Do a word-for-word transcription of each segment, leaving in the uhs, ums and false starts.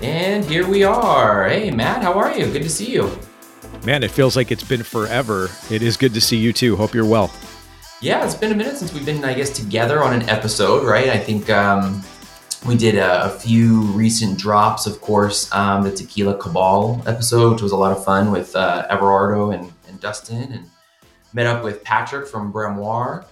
And here we are. Hey, Matt, how are you? Good to see you. Man, it feels like it's been forever. It is good to see you too. Hope you're well. Yeah, it's been a minute since we've been, I guess, together on an episode, right? I think um, we did a, a few recent drops, of course, um, the Tequila Cabal episode, which was a lot of fun with uh, Everardo and, and Dustin, and met up with Patrick from Bremoire.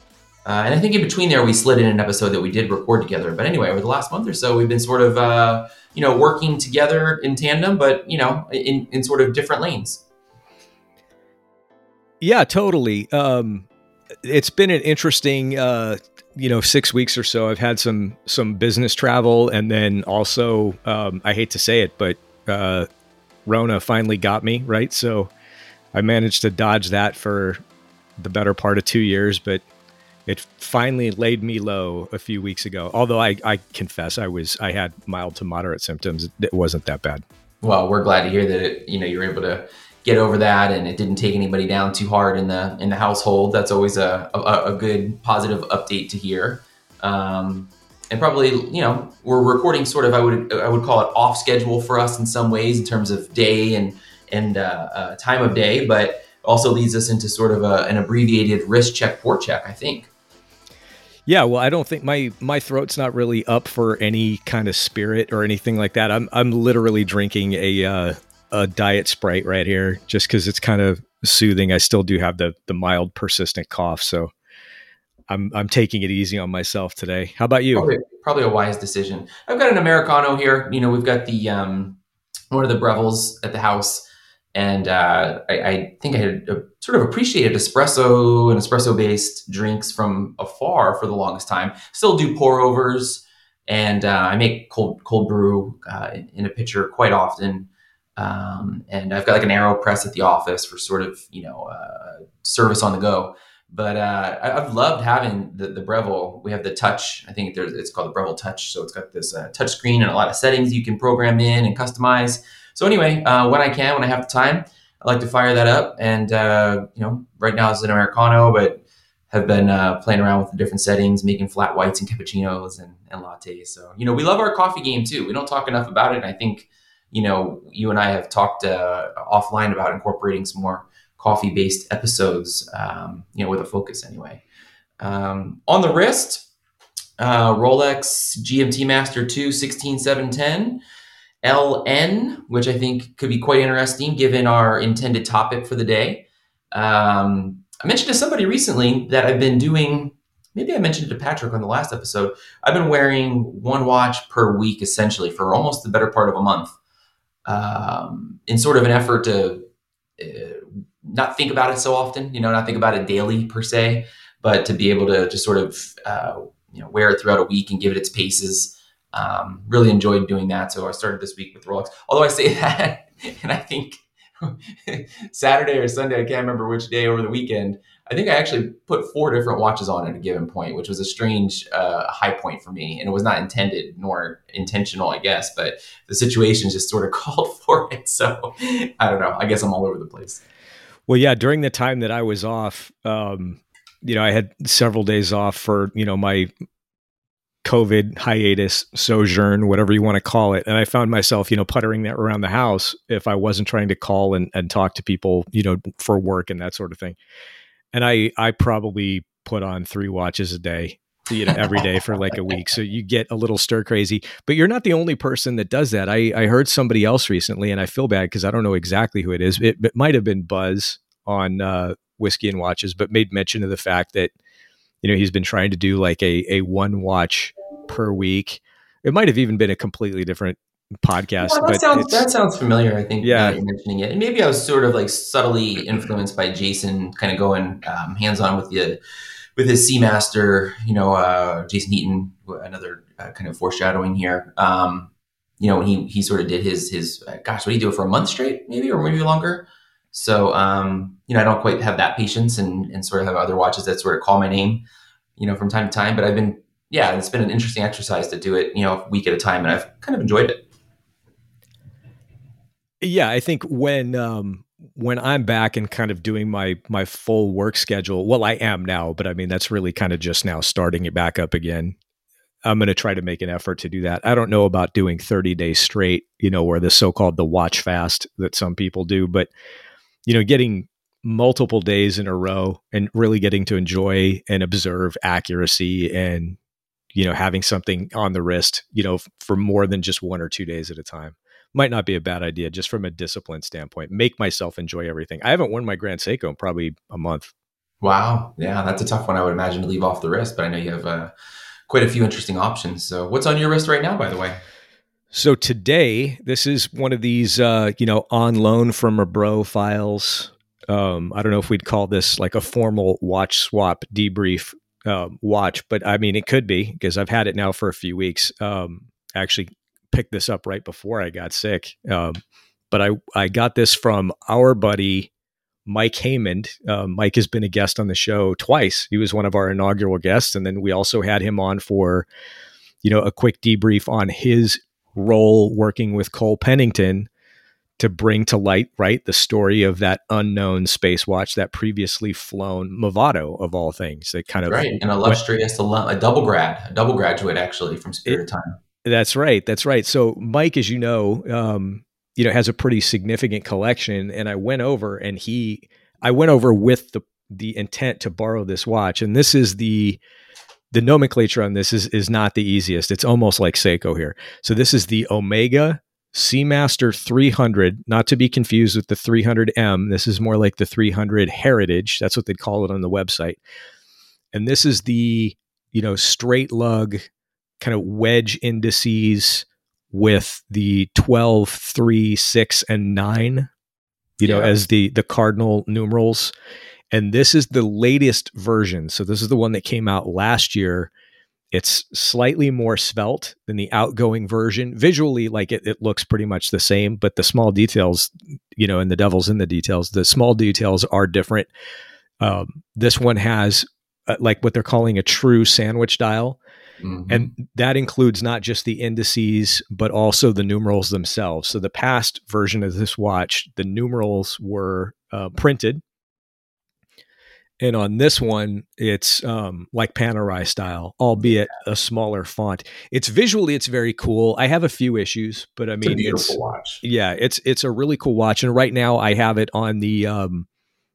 Uh, and I think in between there, we slid in an episode that we did record together. But anyway, over the last month or so, we've been sort of, uh, you know, working together in tandem, but, you know, in, in sort of different lanes. Yeah, totally. Um, it's been an interesting, uh, you know, six weeks or so. I've had some some business travel. And then also, um, I hate to say it, but uh, Rona finally got me, right? So I managed to dodge that for the better part of two years. But it finally laid me low a few weeks ago. Although I, I confess, I was I had mild to moderate symptoms. It wasn't that bad. Well, we're glad to hear that, it, you know, you were able to get over that and it didn't take anybody down too hard in the in the household. That's always a, a, a good positive update to hear. Um, and probably, you know, we're recording sort of, I would I would call it off schedule for us in some ways in terms of day and, and uh, uh, time of day, but also leads us into sort of a, an abbreviated wrist check, port check, I think. Yeah, well, I don't think my my throat's not really up for any kind of spirit or anything like that. I'm I'm literally drinking a uh, a diet Sprite right here just because it's kind of soothing. I still do have the the mild persistent cough, so I'm I'm taking it easy on myself today. How about you? Probably, probably a wise decision. I've got an Americano here. You know, we've got the um, one of the Brevilles at the house, and uh, I, I think I had a, sort of appreciated espresso and espresso-based drinks from afar for the longest time. Still do pour-overs, and uh, I make cold cold brew uh, in a pitcher quite often. Um, and I've got like an AeroPress at the office for sort of, you know, uh, service on the go. But uh, I, I've loved having the, the Breville. We have the Touch. I think there's, it's called the Breville Touch. So it's got this uh, touch screen and a lot of settings you can program in and customize. So anyway, uh, when I can, when I have the time, I like to fire that up. And, uh, you know, right now it's an Americano, but have been uh, playing around with the different settings, making flat whites and cappuccinos and, and lattes. So, you know, we love our coffee game too. We don't talk enough about it. And I think, you know, you and I have talked uh, offline about incorporating some more coffee-based episodes, um, you know, with a focus anyway. Um, on the wrist, uh, Rolex G M T Master two, sixteen seven ten. L N, which I think could be quite interesting given our intended topic for the day. Um, I mentioned to somebody recently that I've been doing, maybe I mentioned it to Patrick on the last episode, I've been wearing one watch per week essentially for almost the better part of a month um, in sort of an effort to uh, not think about it so often, you know, not think about it daily per se, but to be able to just sort of uh, you know, wear it throughout a week and give it its paces. Um, really enjoyed doing that. So I started this week with Rolex, although I say that, and I think Saturday or Sunday, I can't remember which day over the weekend, I think I actually put four different watches on at a given point, which was a strange uh, high point for me. And it was not intended nor intentional, I guess, but the situation just sort of called for it. So I don't know, I guess I'm all over the place. Well, yeah, during the time that I was off, um, you know, I had several days off for, you know, my COVID hiatus, sojourn, whatever you want to call it. And I found myself, you know, puttering that around the house if I wasn't trying to call and, and talk to people, you know, for work and that sort of thing. And I, I probably put on three watches a day, you know, every day for like a week. So you get a little stir crazy, but you're not the only person that does that. I, I heard somebody else recently and I feel bad because I don't know exactly who it is. It, it might've been Buzz on uh, Whiskey and Watches, but made mention of the fact that, you know, he's been trying to do like a, a one watch per week. It might have even been a completely different podcast. Well, that, but sounds, that sounds familiar. I think yeah. now you're mentioning it. And maybe I was sort of like subtly influenced by Jason kind of going um, hands-on with the with his Seamaster, you know, uh, Jason Heaton, another uh, kind of foreshadowing here. Um, you know, when he, he sort of did his, his uh, gosh, what did he do it for a month straight maybe, or maybe longer? So, um, you know, I don't quite have that patience and, and sort of have other watches that sort of call my name, you know, from time to time, but I've been, yeah, it's been an interesting exercise to do it, you know, a week at a time, and I've kind of enjoyed it. Yeah. I think when, um, when I'm back and kind of doing my, my full work schedule, well, I am now, but I mean, that's really kind of just now starting it back up again. I'm going to try to make an effort to do that. I don't know about doing thirty days straight, you know, or the so-called the watch fast that some people do, but you know, getting multiple days in a row and really getting to enjoy and observe accuracy and, you know, having something on the wrist, you know, f- for more than just one or two days at a time. Might not be a bad idea, just from a discipline standpoint. Make myself enjoy everything. I haven't worn my Grand Seiko in probably a month. Wow. Yeah, that's a tough one, I would imagine, to leave off the wrist. But I know you have uh, quite a few interesting options. So what's on your wrist right now, by the way? So today, this is one of these, uh, you know, on loan from a bro files. Um, I don't know if we'd call this like a formal watch swap debrief uh, watch. But I mean, it could be, because I've had it now for a few weeks. Um, actually, picked this up right before I got sick. Um, but I, I got this from our buddy, Mike Heymand. Um, Mike has been a guest on the show twice. He was one of our inaugural guests. And then we also had him on for, you know, a quick debrief on his role working with Cole Pennington to bring to light, right, the story of that unknown space watch, that previously flown Movado of all things. They kind of right. An illustrious, alum, a double grad, a double graduate actually from Spirit it, Time. That's right. That's right. So Mike, as you know, um, you know, has a pretty significant collection, and I went over and he, I went over with the, the intent to borrow this watch. And this is the, the nomenclature on this is, is not the easiest. It's almost like Seiko here. So this is the Omega Seamaster three hundred, not to be confused with the three hundred M. This is more like the three hundred Heritage. That's what they'd call it on the website. And this is the, you know, straight lug, kind of wedge indices with the twelve, three, six, and nine, you yeah. know, as the, the cardinal numerals. And this is the latest version. So this is the one that came out last year. It's slightly more svelte than the outgoing version. Visually, like it, it looks pretty much the same, but the small details, you know, and the devil's in the details, the small details are different. Um, this one has uh, like what they're calling a true sandwich dial. Mm-hmm. And that includes not just the indices, but also the numerals themselves. So the past version of this watch, the numerals were uh, printed. And on this one, it's um, like Panerai style, albeit a smaller font. It's visually, it's very cool. I have a few issues, but I mean, it's a beautiful it's, watch. Yeah, it's it's a really cool watch. And right now I have it on the, um,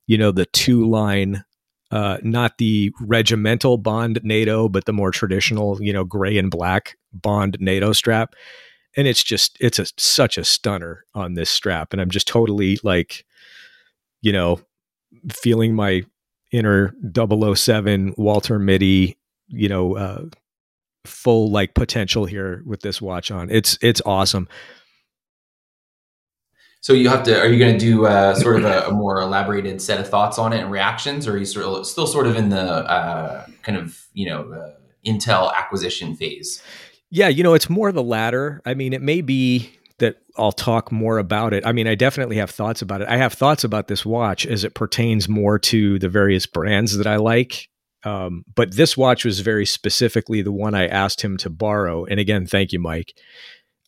you know, the two line Uh, not the regimental Bond NATO, but the more traditional, you know, gray and black Bond NATO strap. And it's just, it's a, such a stunner on this strap. And I'm just totally like, you know, feeling my inner double oh seven Walter Mitty, you know, uh, full like potential here with this watch on. It's, it's awesome. So you have to, are you going to do uh, sort of a, a more elaborated set of thoughts on it and reactions, or are you sort of still sort of in the uh, kind of, you know, uh, Intel acquisition phase? Yeah, you know, it's more the latter. I mean, it may be that I'll talk more about it. I mean, I definitely have thoughts about it. I have thoughts about this watch as it pertains more to the various brands that I like. Um, but this watch was very specifically the one I asked him to borrow. And again, thank you, Mike,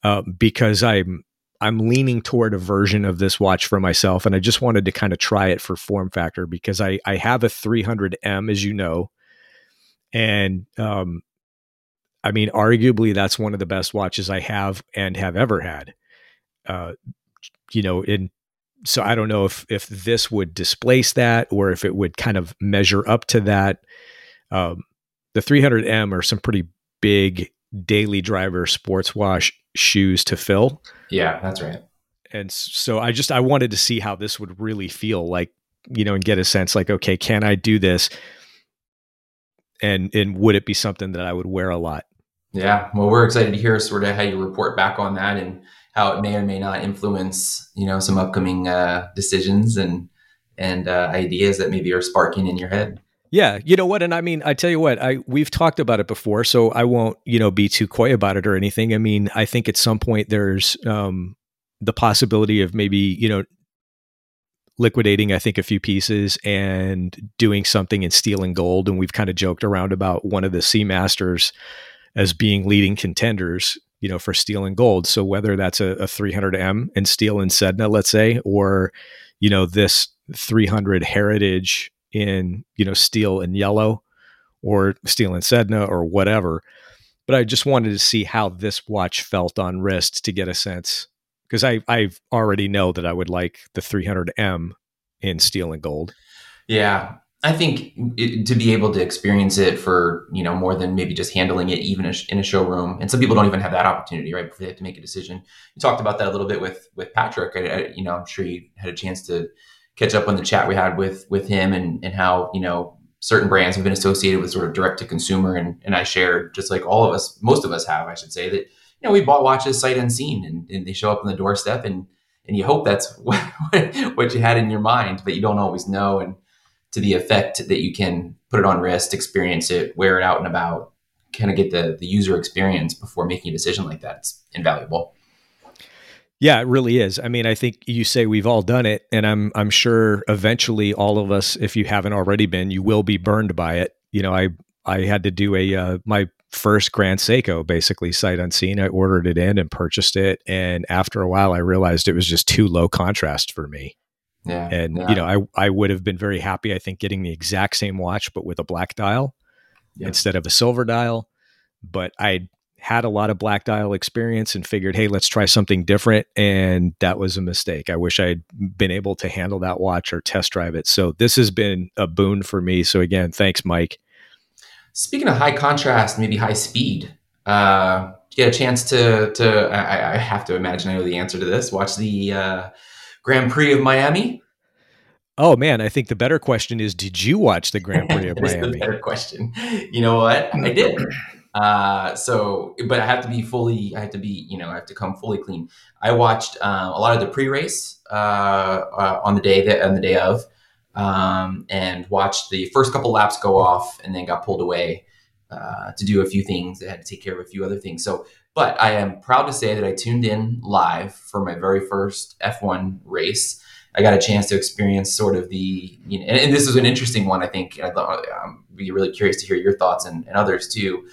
uh, because I'm, I'm leaning toward a version of this watch for myself, and I just wanted to kind of try it for form factor, because I, I have a three hundred M, as you know, and um, I mean, arguably that's one of the best watches I have and have ever had, uh, you know, in, so I don't know if, if this would displace that or if it would kind of measure up to that. Um, the three hundred M are some pretty big daily driver sports watch shoes to fill. Yeah, that's right. And so I just, I wanted to see how this would really feel like, you know, and get a sense like, okay, can I do this? And, and would it be something that I would wear a lot? Yeah. Well, we're excited to hear sort of how you report back on that and how it may or may not influence, you know, some upcoming uh, decisions and and uh, ideas that maybe are sparking in your head. Yeah. You know what? And I mean, I tell you what, I we've talked about it before, so I won't, you know, be too coy about it or anything. I mean, I think at some point there's um, the possibility of maybe, you know, liquidating, I think, a few pieces and doing something in steel and gold. And we've kind of joked around about one of the Seamasters as being leading contenders, you know, for steel and gold. So whether that's a, a three hundred M in steel and Sedna, let's say, or, you know, this three hundred Heritage in, you know, steel and yellow or steel and Sedna or whatever. But I just wanted to see how this watch felt on wrist to get a sense, because I I already know that I would like the three hundred M in steel and gold. Yeah, I think it, to be able to experience it for, you know, more than maybe just handling it even in a showroom. And some people don't even have that opportunity, right, before they have to make a decision. You talked about that a little bit with with Patrick. I, I, you know, I'm sure you had a chance to catch up on the chat we had with with him and and how, you know, certain brands have been associated with sort of direct to consumer. And and I shared, just like all of us, most of us have, I should say, that, you know, we bought watches sight unseen, and, and they show up on the doorstep, and, and you hope that's what, what you had in your mind, but you don't always know. And to the effect that you can put it on wrist, experience it, wear it out and about, kind of get the, the user experience before making a decision like that, it's invaluable. Yeah, it really is. I mean, I think you say we've all done it, and I'm, I'm sure eventually all of us, if you haven't already been, you will be burned by it. You know, I, I had to do a, uh, my, first Grand Seiko, basically sight unseen. I ordered it in and purchased it. And after a while, I realized it was just too low contrast for me. Yeah, and, yeah. you know, I, I would have been very happy, I think, getting the exact same watch, but with a black dial yeah. instead of a silver dial. But I had a lot of black dial experience and figured, hey, let's try something different. And that was a mistake. I wish I'd been able to handle that watch or test drive it. So this has been a boon for me. So again, thanks, Mike. Speaking of high contrast, maybe high speed, uh, you get a chance to, to I, I have to imagine I know the answer to this, watch the uh, Grand Prix of Miami? Oh, man, I think the better question is, did you watch the Grand Prix of Miami? That's the better question. You know what? I did. Uh, so, but I have to be fully, I have to be, you know, I have to come fully clean. I watched uh, a lot of the pre-race uh, uh, on the day that on the day of. Um, and watched the first couple laps go off, and then got pulled away uh, to do a few things. I had to take care of a few other things. So, but I am proud to say that I tuned in live for my very first F one race. I got a chance to experience sort of the, you know, and, and this was an interesting one. I think I'd um, be really curious to hear your thoughts and, and others too.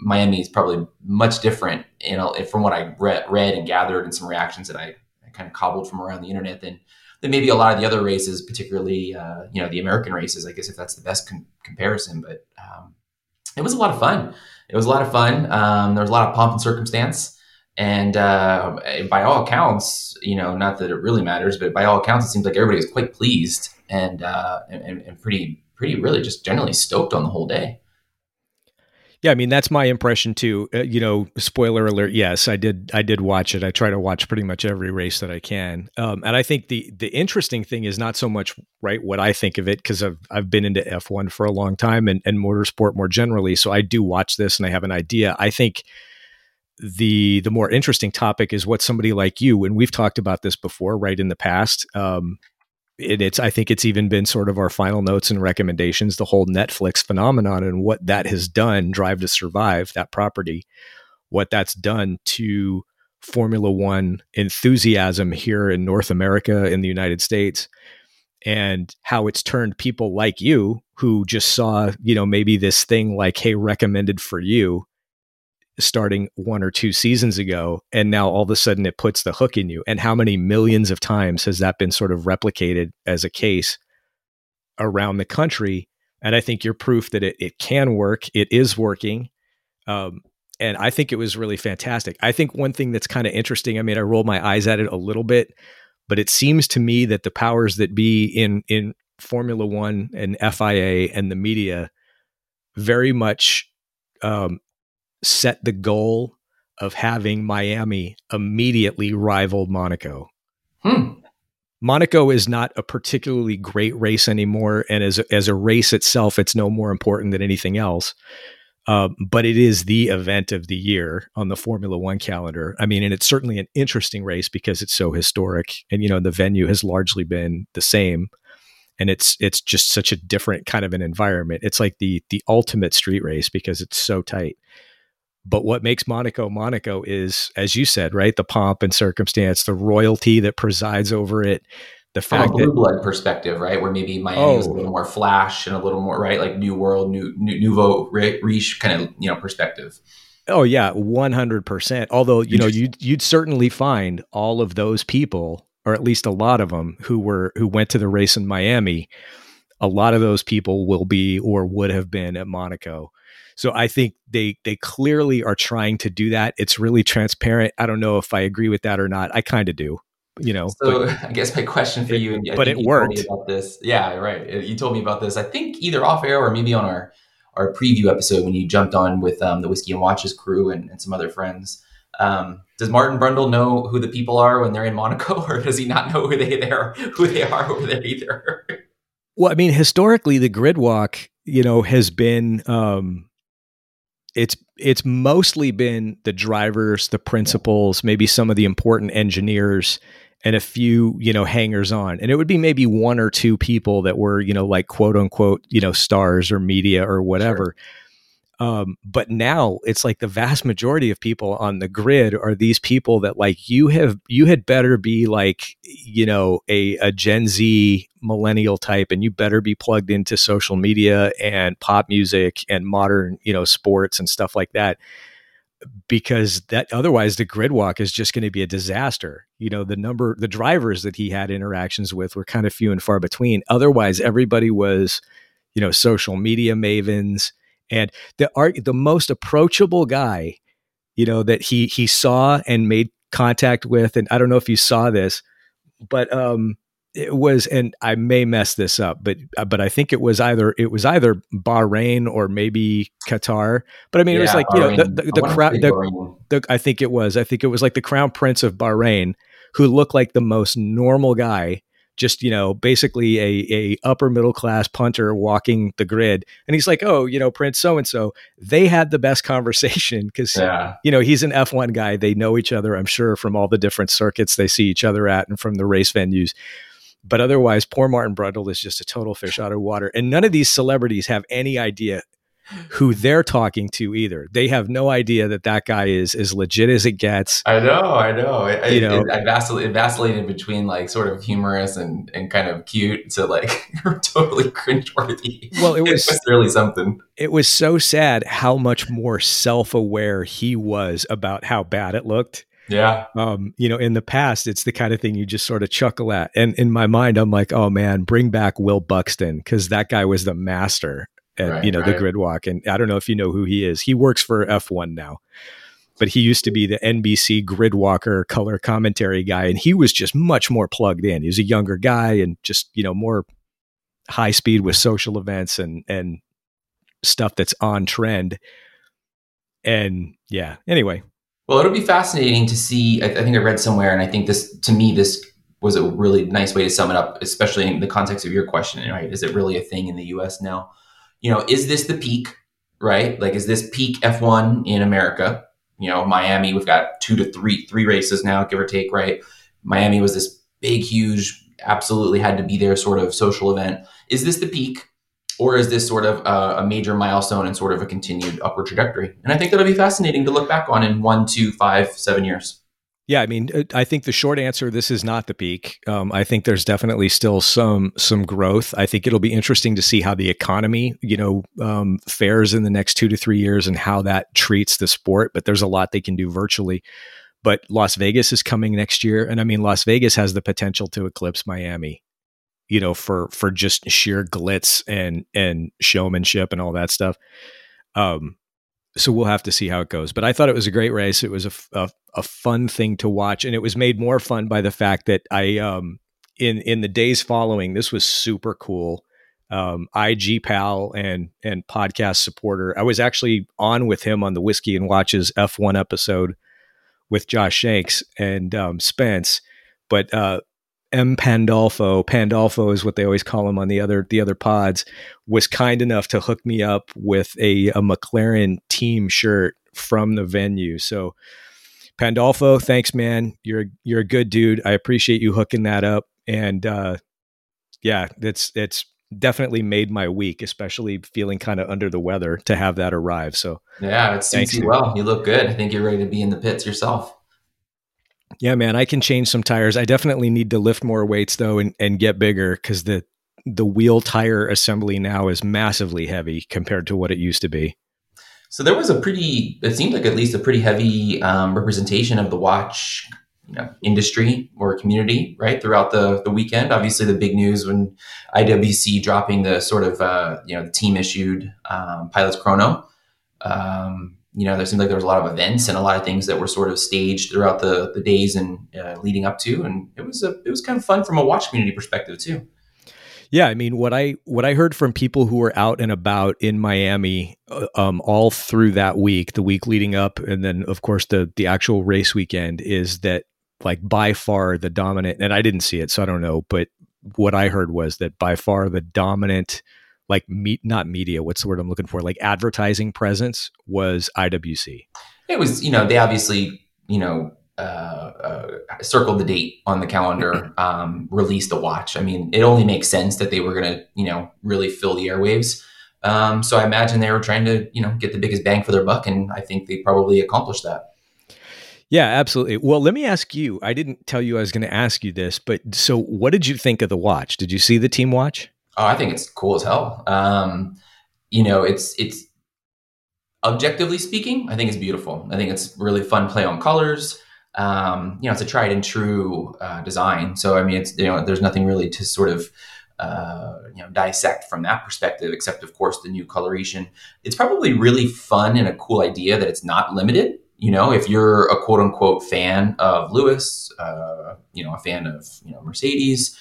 Miami is probably much different, you know, from what I read, read and gathered, and some reactions that I, I kind of cobbled from around the internet than. Then maybe a lot of the other races, particularly, uh, you know, the American races, I guess, if that's the best com- comparison, but um, it was a lot of fun. It was a lot of fun. Um, there was a lot of pomp and circumstance. And uh, by all accounts, you know, not that it really matters, but by all accounts, it seems like everybody was quite pleased and, uh, and, and pretty, pretty really just generally stoked on the whole day. Yeah, I mean, that's my impression too. Uh, you know, spoiler alert. Yes, I did. I did watch it. I try to watch pretty much every race that I can. Um, and I think the the interesting thing is not so much, right, what I think of it, because I've I've been into F one for a long time and, and motorsport more generally. So I do watch this and I have an idea. I think the the more interesting topic is what somebody like you, and we've talked about this before, right, in the past. Um, It, it's, I think it's even been sort of our final notes and recommendations, the whole Netflix phenomenon and what that has done, Drive to Survive, that property, what that's done to Formula One enthusiasm here in North America, in the United States, and how it's turned people like you who just saw, you know, maybe this thing like, hey, recommended for you starting one or two seasons ago, and now all of a sudden it puts the hook in you. And how many millions of times has that been sort of replicated as a case around the country? And I think you're proof that it, it can work. It is working. Um, and I think it was really fantastic. I think one thing that's kind of interesting, I mean, I rolled my eyes at it a little bit, but it seems to me that the powers that be in, in Formula One and F I A and the media very much, um, set the goal of having Miami immediately rival Monaco. Hmm. Monaco is not a particularly great race anymore. And as, as a race itself, it's no more important than anything else. Uh, but it is the event of the year on the Formula One calendar. I mean, and it's certainly an interesting race because it's so historic, and, you know, the venue has largely been the same, and it's, it's just such a different kind of an environment. It's like the, the ultimate street race because it's so tight. But what makes Monaco Monaco is, as you said, right, the pomp and circumstance, the royalty that presides over it, the fact from a blue that, blood perspective, right, where maybe Miami was oh, a little more flash and a little more, right, like new world, new, new nouveau riche kind of, you know, perspective. Oh yeah, one hundred percent. Although, you know, you'd you'd certainly find all of those people, or at least a lot of them, who were who went to the race in Miami. A lot of those people will be or would have been at Monaco. So I think they they clearly are trying to do that. It's really transparent. I don't know if I agree with that or not. I kind of do, you know. So but, I guess my question for you, and I but it you worked. Told me about this. Yeah, right. You told me about this. I think either off air or maybe on our, our preview episode when you jumped on with um, the Whiskey and Watches crew and, and some other friends. Um, does Martin Brundle know who the people are when they're in Monaco, or does he not know who they are, who they are over there either? Well, I mean, historically, the grid walk, you know, has been. Um, It's it's mostly been the drivers, the principals, maybe some of the important engineers, and a few, you know, hangers on. And it would be maybe one or two people that were, you know, like quote unquote, you know, stars or media or whatever. Sure. Um, but now it's like the vast majority of people on the grid are these people that like you have you had better be like, you know, a, a Gen Z millennial type, and you better be plugged into social media and pop music and modern, you know, sports and stuff like that, because that otherwise the grid walk is just going to be a disaster. You know, the number, the drivers that he had interactions with were kind of few and far between. Otherwise, everybody was, you know, social media mavens, and the art, the most approachable guy, you know, that he, he saw and made contact with. And I don't know if you saw this, but, um, it was, and I may mess this up, but but I think it was either it was either Bahrain or maybe Qatar. But I mean, yeah, it was like Bahrain. You know, the, the, the crown. The, the, I think it was. I think it was like the Crown Prince of Bahrain, who looked like the most normal guy, just, you know, basically a a upper middle class punter walking the grid. And he's like, oh, you know, Prince so and so. They had the best conversation because yeah. you know, he's an F one guy. They know each other, I'm sure, from all the different circuits they see each other at and from the race venues. But otherwise, poor Martin Brundle is just a total fish out of water. And none of these celebrities have any idea who they're talking to either. They have no idea that that guy is as legit as it gets. I know, I know. It, you know, it, it, vacil- it vacillated between like sort of humorous and, and kind of cute to like totally cringeworthy. Well, it was, it was really something. It was so sad how much more self-aware he was about how bad it looked. Yeah. Um, you know, in the past, it's the kind of thing you just sort of chuckle at. And in my mind, I'm like, oh man, bring back Will Buxton, because that guy was the master at, right, you know, right. the grid walk. And I don't know if you know who he is. He works for F one now, but he used to be the N B C grid walker color commentary guy. And he was just much more plugged in. He was a younger guy and just, you know, more high speed with social events and, and stuff that's on trend. And yeah, anyway. Well, it'll be fascinating to see. I, I think I read somewhere, and I think this, to me, this was a really nice way to sum it up, especially in the context of your question, right? Is it really a thing in the U S now? You know, is this the peak, right? Like, is this peak F one in America? You know, Miami, we've got two to three, three races now, give or take, right? Miami was this big, huge, absolutely had to be there sort of social event. Is this the peak? Or is this sort of a, a major milestone and sort of a continued upward trajectory? And I think that'll be fascinating to look back on in one, two, five, seven years. Yeah, I mean, I think the short answer, this is not the peak. Um, I think there's definitely still some some growth. I think it'll be interesting to see how the economy, you know, um, fares in the next two to three years and how that treats the sport. But there's a lot they can do virtually. But Las Vegas is coming next year. And I mean, Las Vegas has the potential to eclipse Miami, you know, for, for just sheer glitz and, and showmanship and all that stuff. Um, so we'll have to see how it goes, but I thought it was a great race. It was a, a, a fun thing to watch, and it was made more fun by the fact that I, um, in, in the days following, this was super cool. Um, I G pal and, and podcast supporter. I was actually on with him on the Whiskey and Watches F one episode with Josh Shanks and, um, Spence, but, uh, M Pandolfo, Pandolfo is what they always call him on the other the other pods, was kind enough to hook me up with a, a McLaren team shirt from the venue. So Pandolfo, thanks, man. You're you're a good dude. I appreciate you hooking that up. And uh, yeah, it's it's definitely made my week, especially feeling kind of under the weather to have that arrive. So yeah, it suits you well. You look good. I think you're ready to be in the pits yourself. Yeah, man, I can change some tires. I definitely need to lift more weights though, and, and get bigger, because the the wheel tire assembly now is massively heavy compared to what it used to be. So there was a pretty, it seemed like at least a pretty heavy um, representation of the watch, you know, industry or community, right, throughout the the weekend. Obviously, the big news when I W C dropping the sort of uh, you know team issued um, pilot's chrono. Um, You know, there seemed like there was a lot of events and a lot of things that were sort of staged throughout the, the days and uh, leading up to, and it was a, it was kind of fun from a watch community perspective too. Yeah, I mean, what I what I heard from people who were out and about in Miami um, all through that week, the week leading up, and then of course the the actual race weekend, is that like by far the dominant, and I didn't see it, so I don't know, but what I heard was that by far the dominant, like meet, not media, what's the word I'm looking for? Like advertising presence was I W C. It was, you know, they obviously, you know, uh, uh, circled the date on the calendar, um, released the watch. I mean, it only makes sense that they were going to, you know, really fill the airwaves. Um, so I imagine they were trying to, you know, get the biggest bang for their buck. And I think they probably accomplished that. Yeah, absolutely. Well, let me ask you, I didn't tell you I was going to ask you this, but so what did you think of the watch? Did you see the team watch? Oh, I think it's cool as hell. Um, you know, it's, it's objectively speaking, I think it's beautiful. I think it's really fun play on colors. Um, you know, it's a tried and true, uh, design. So, I mean, it's, you know, there's nothing really to sort of, uh, you know, dissect from that perspective, except of course the new coloration. It's probably really fun and a cool idea that it's not limited. You know, if you're a quote unquote fan of Lewis, uh, you know, a fan of, you know, Mercedes,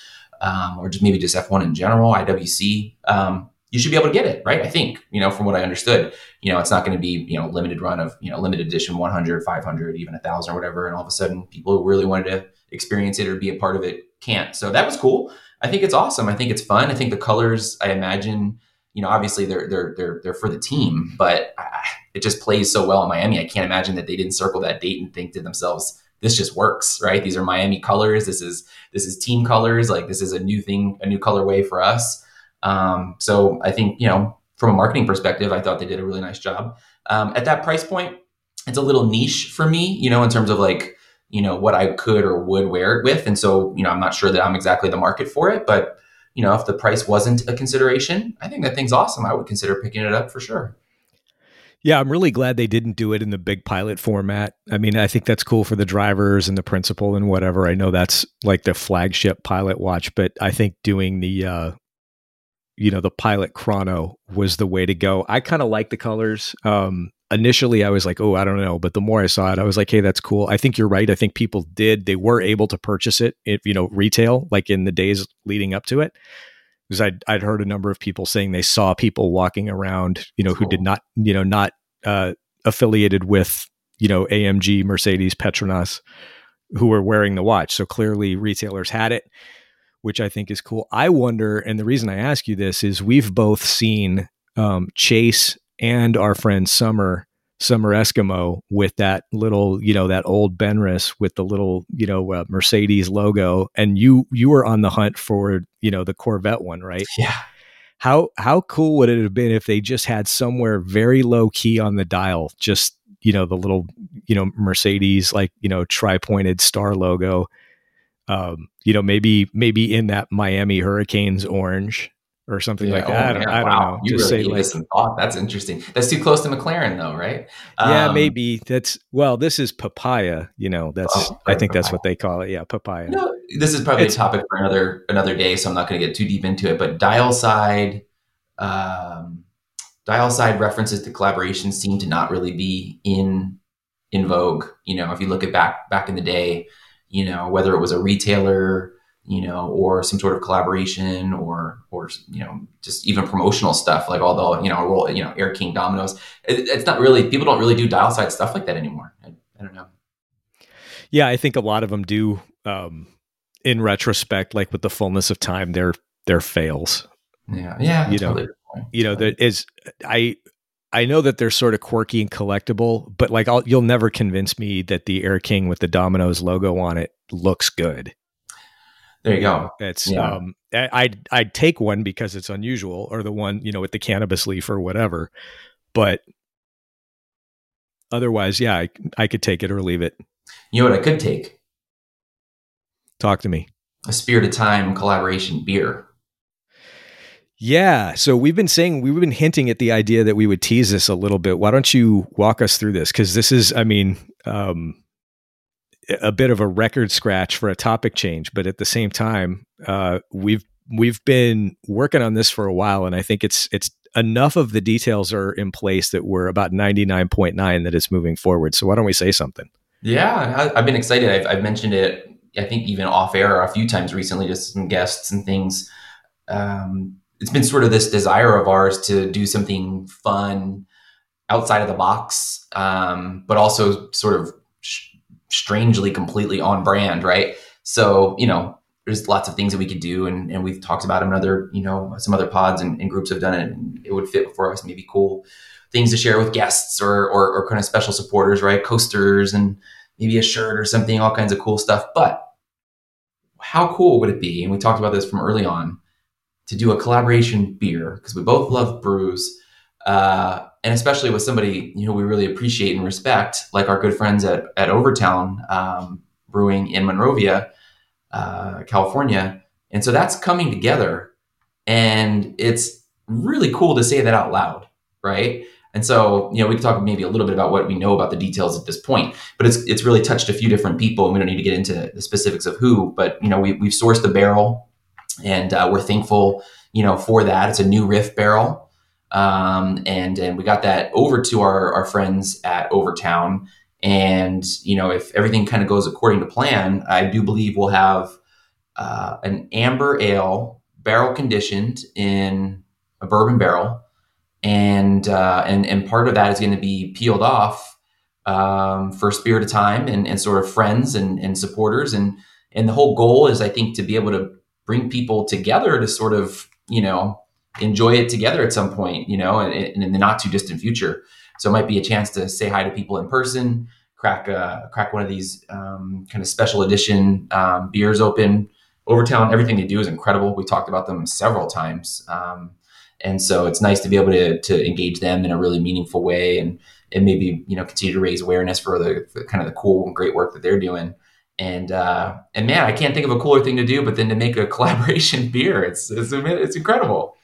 Um, or just maybe just F one in general, I W C, um, you should be able to get it, right? I think, you know, from what I understood, you know, it's not going to be, you know, limited run of, you know, limited edition one hundred, five hundred, even a thousand or whatever. And all of a sudden people who really wanted to experience it or be a part of it can't. So that was cool. I think it's awesome. I think it's fun. I think the colors, I imagine, you know, obviously they're, they're, they're, they're for the team, but I, it just plays so well in Miami. I can't imagine that they didn't circle that date and think to themselves, this just works, right? These are Miami colors. This is, this is team colors. Like this is a new thing, a new colorway for us. Um, so I think, you know, from a marketing perspective, I thought they did a really nice job. Um, at that price point, it's a little niche for me, you know, in terms of like, you know, what I could or would wear it with. And so, you know, I'm not sure that I'm exactly the market for it, but you know, if the price wasn't a consideration, I think that thing's awesome. I would consider picking it up for sure. Yeah, I'm really glad they didn't do it in the big pilot format. I mean, I think that's cool for the drivers and the principal and whatever. I know that's like the flagship pilot watch, but I think doing the, uh, you know, the pilot chrono was the way to go. I kind of like the colors. Um, initially, I was like, oh, I don't know. But the more I saw it, I was like, hey, that's cool. I think you're right. I think people did. They were able to purchase it, if, you know, retail, like in the days leading up to it. Because I'd, I'd heard a number of people saying they saw people walking around, you know, that's who cool. did not, you know, not uh, affiliated with, you know, A M G, Mercedes, Petronas, who were wearing the watch. So clearly retailers had it, which I think is cool. I wonder, and the reason I ask you this is we've both seen um, Chase and our friend Summer, Summer Eskimo with that little, you know, that old Benris with the little, you know, uh, Mercedes logo. And you, you were on the hunt for, you know, the Corvette one, right? Yeah. How, how cool would it have been if they just had somewhere very low key on the dial, just, you know, the little, you know, Mercedes, like, you know, tri-pointed star logo, um, you know, maybe, maybe in that Miami Hurricanes orange or something yeah, like that. Oh, I don't, I don't wow. know. You Just really say like, some thought. That's interesting. That's too close to McLaren though, right? Yeah, um, maybe that's, well, this is papaya, you know, that's, oh, I think papaya. That's what they call it. Yeah. Papaya. You know, this is probably it's, a topic for another, another day. So I'm not going to get too deep into it, but dial side, um, dial side references to collaborations seem to not really be in, in vogue. You know, if you look at back, back in the day, you know, whether it was a retailer, you know, or some sort of collaboration or, or, you know, just even promotional stuff. Like, although, you know, roll, you know, Air King Domino's, it, it's not really, people don't really do dial side stuff like that anymore. I, I don't know. Yeah. I think a lot of them do, um, in retrospect, like with the fullness of time, they're they're fails. Yeah, yeah. You know, totally. You know, there is I I know that they're sort of quirky and collectible, but like I'll, you'll never convince me that the Air King with the Domino's logo on it looks good. There you go. It's yeah. um, I, I'd I'd take one because it's unusual, or the one, you know, with the cannabis leaf or whatever. But otherwise, yeah, I, I could take it or leave it. You know what I could take? Talk to me. A Spirit of Time collaboration beer. Yeah. So we've been saying, we've been hinting at the idea that we would tease this a little bit. Why don't you walk us through this? Because this is, I mean, um, a bit of a record scratch for a topic change, but at the same time, uh, we've, we've been working on this for a while, and I think it's, it's enough of the details are in place that we're about ninety-nine point nine that it's moving forward. So why don't we say something? Yeah. I, I've been excited. I've, I've mentioned it, I think even off air a few times recently, just some guests and things. Um, it's been sort of this desire of ours to do something fun outside of the box, um, but also sort of sh- strangely completely on brand. Right. So, you know, there's lots of things that we could do, and, and we've talked about them in other, you know, some other pods and, and groups have done it, and it would fit for us. Maybe cool things to share with guests, or, or, or kind of special supporters, right? Coasters and maybe a shirt or something, all kinds of cool stuff. But how cool would it be? And we talked about this from early on, to do a collaboration beer, because we both love brews. Uh, and especially with somebody, you know, we really appreciate and respect, like our good friends at, at Overtown um, Brewing in Monrovia, uh, California. And so that's coming together, and it's really cool to say that out loud. Right. And so, you know, we can talk maybe a little bit about what we know about the details at this point, but it's it's really touched a few different people, and we don't need to get into the specifics of who, but, you know, we, we've sourced the barrel, and uh, we're thankful, you know, for that. It's a new Riff barrel. Um, and, and we got that over to our, our friends at Overtown. And, you know, if everything kind of goes according to plan, I do believe we'll have uh, an amber ale barrel conditioned in a bourbon barrel. And, uh, and, and part of that is going to be peeled off, um, for Spirit of Time and, and sort of friends and, and supporters. And, and the whole goal is, I think, to be able to bring people together to sort of, you know, enjoy it together at some point, you know, and, and in the not too distant future. So it might be a chance to say hi to people in person, crack, uh, crack one of these, um, kind of special edition, um, beers open. Overtown, everything they do is incredible. We talked about them several times, um, and so it's nice to be able to to engage them in a really meaningful way, and and maybe, you know, continue to raise awareness for the for kind of the cool and great work that they're doing. And uh, and man, I can't think of a cooler thing to do, but then to make a collaboration beer. It's it's it's incredible.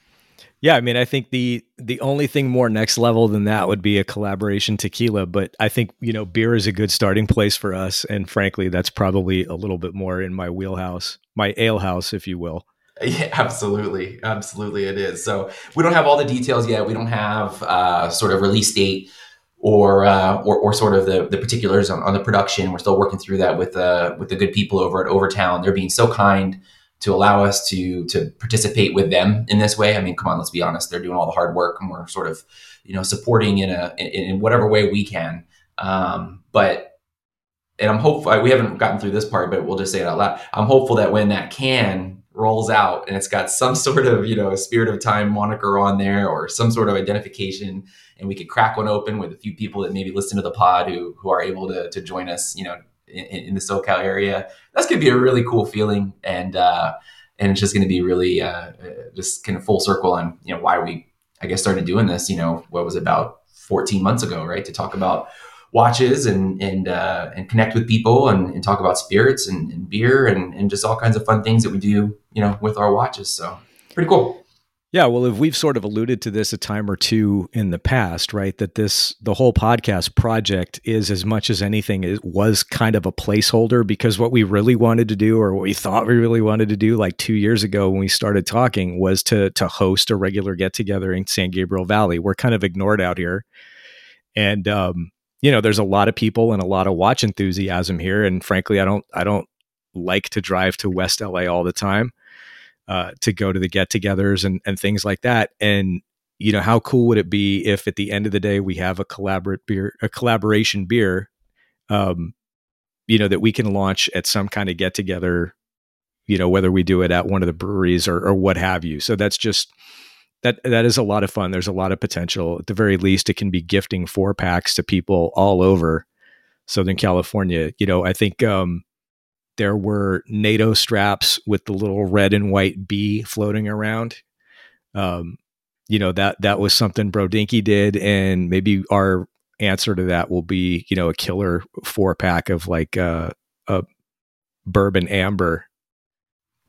Yeah, I mean, I think the the only thing more next level than that would be a collaboration tequila. But I think, you know, beer is a good starting place for us, and frankly, that's probably a little bit more in my wheelhouse, my ale house, if you will. Yeah, absolutely. Absolutely. It is. So we don't have all the details yet. We don't have uh sort of release date or, uh, or, or sort of the, the particulars on, on the production. We're still working through that with, uh, with the good people over at Overtown. They're being so kind to allow us to, to participate with them in this way. I mean, come on, let's be honest. They're doing all the hard work, and we're sort of, you know, supporting in a, in, in whatever way we can. Um, but, and I'm hopeful, we haven't gotten through this part, but we'll just say it out loud. I'm hopeful that when that can rolls out and it's got some sort of, you know, Spirit of Time moniker on there, or some sort of identification, and we could crack one open with a few people that maybe listen to the pod who who are able to to join us, you know, in, in the SoCal area. That's going to be a really cool feeling, and uh, and it's just going to be really uh, just kind of full circle on, you know, why we, I guess, started doing this, you know, what was about fourteen months ago, right? To talk about watches and and uh, and connect with people and, and talk about spirits and, and beer and, and just all kinds of fun things that we do, you know, with our watches. So pretty cool. Yeah. Well, if we've sort of alluded to this a time or two in the past, right, that this, the whole podcast project is, as much as anything, it was kind of a placeholder, because what we really wanted to do, or what we thought we really wanted to do like two years ago when we started talking, was to, to host a regular get together in San Gabriel Valley. We're kind of ignored out here. And, um, you know, there's a lot of people and a lot of watch enthusiasm here. And frankly, I don't, I don't like to drive to West L A all the time, uh, to go to the get togethers and, and things like that. And, you know, how cool would it be if at the end of the day, we have a collaborate beer, a collaboration beer, um, you know, that we can launch at some kind of get together you know, whether we do it at one of the breweries or, or what have you. So that's just, that, that is a lot of fun. There's a lot of potential. At the very least, it can be gifting four packs to people all over Southern California. You know, I think, um, there were NATO straps with the little red and white bee floating around. Um, you know, that, that was something Brodinky did. And maybe our answer to that will be, you know, a killer four pack of like, uh, a bourbon amber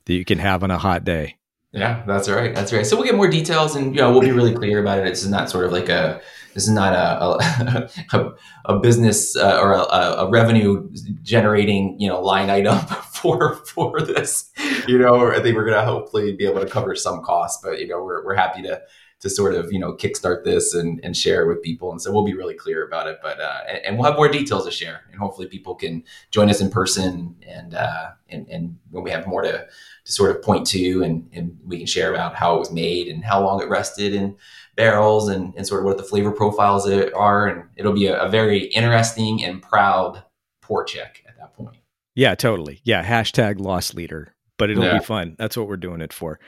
that you can have on a hot day. Yeah, that's right. That's right. So we'll get more details, and you know, we'll be really clear about it. It's not sort of like a, this is not a a, a business uh, or a, a revenue generating, you know, line item for for this. You know, I think we're gonna hopefully be able to cover some costs, but you know, we're we're happy to to sort of, you know, kickstart this and and share it with people, and so we'll be really clear about it. But uh, and, and we'll have more details to share, and hopefully people can join us in person, and uh, and and when we have more to. sort of point to, and, and we can share about how it was made and how long it rested in barrels, and, and sort of what the flavor profiles are. And it'll be a, a very interesting and proud pour check at that point. Yeah, totally. Yeah. Hashtag loss leader, but it'll yeah. be fun. That's what we're doing it for.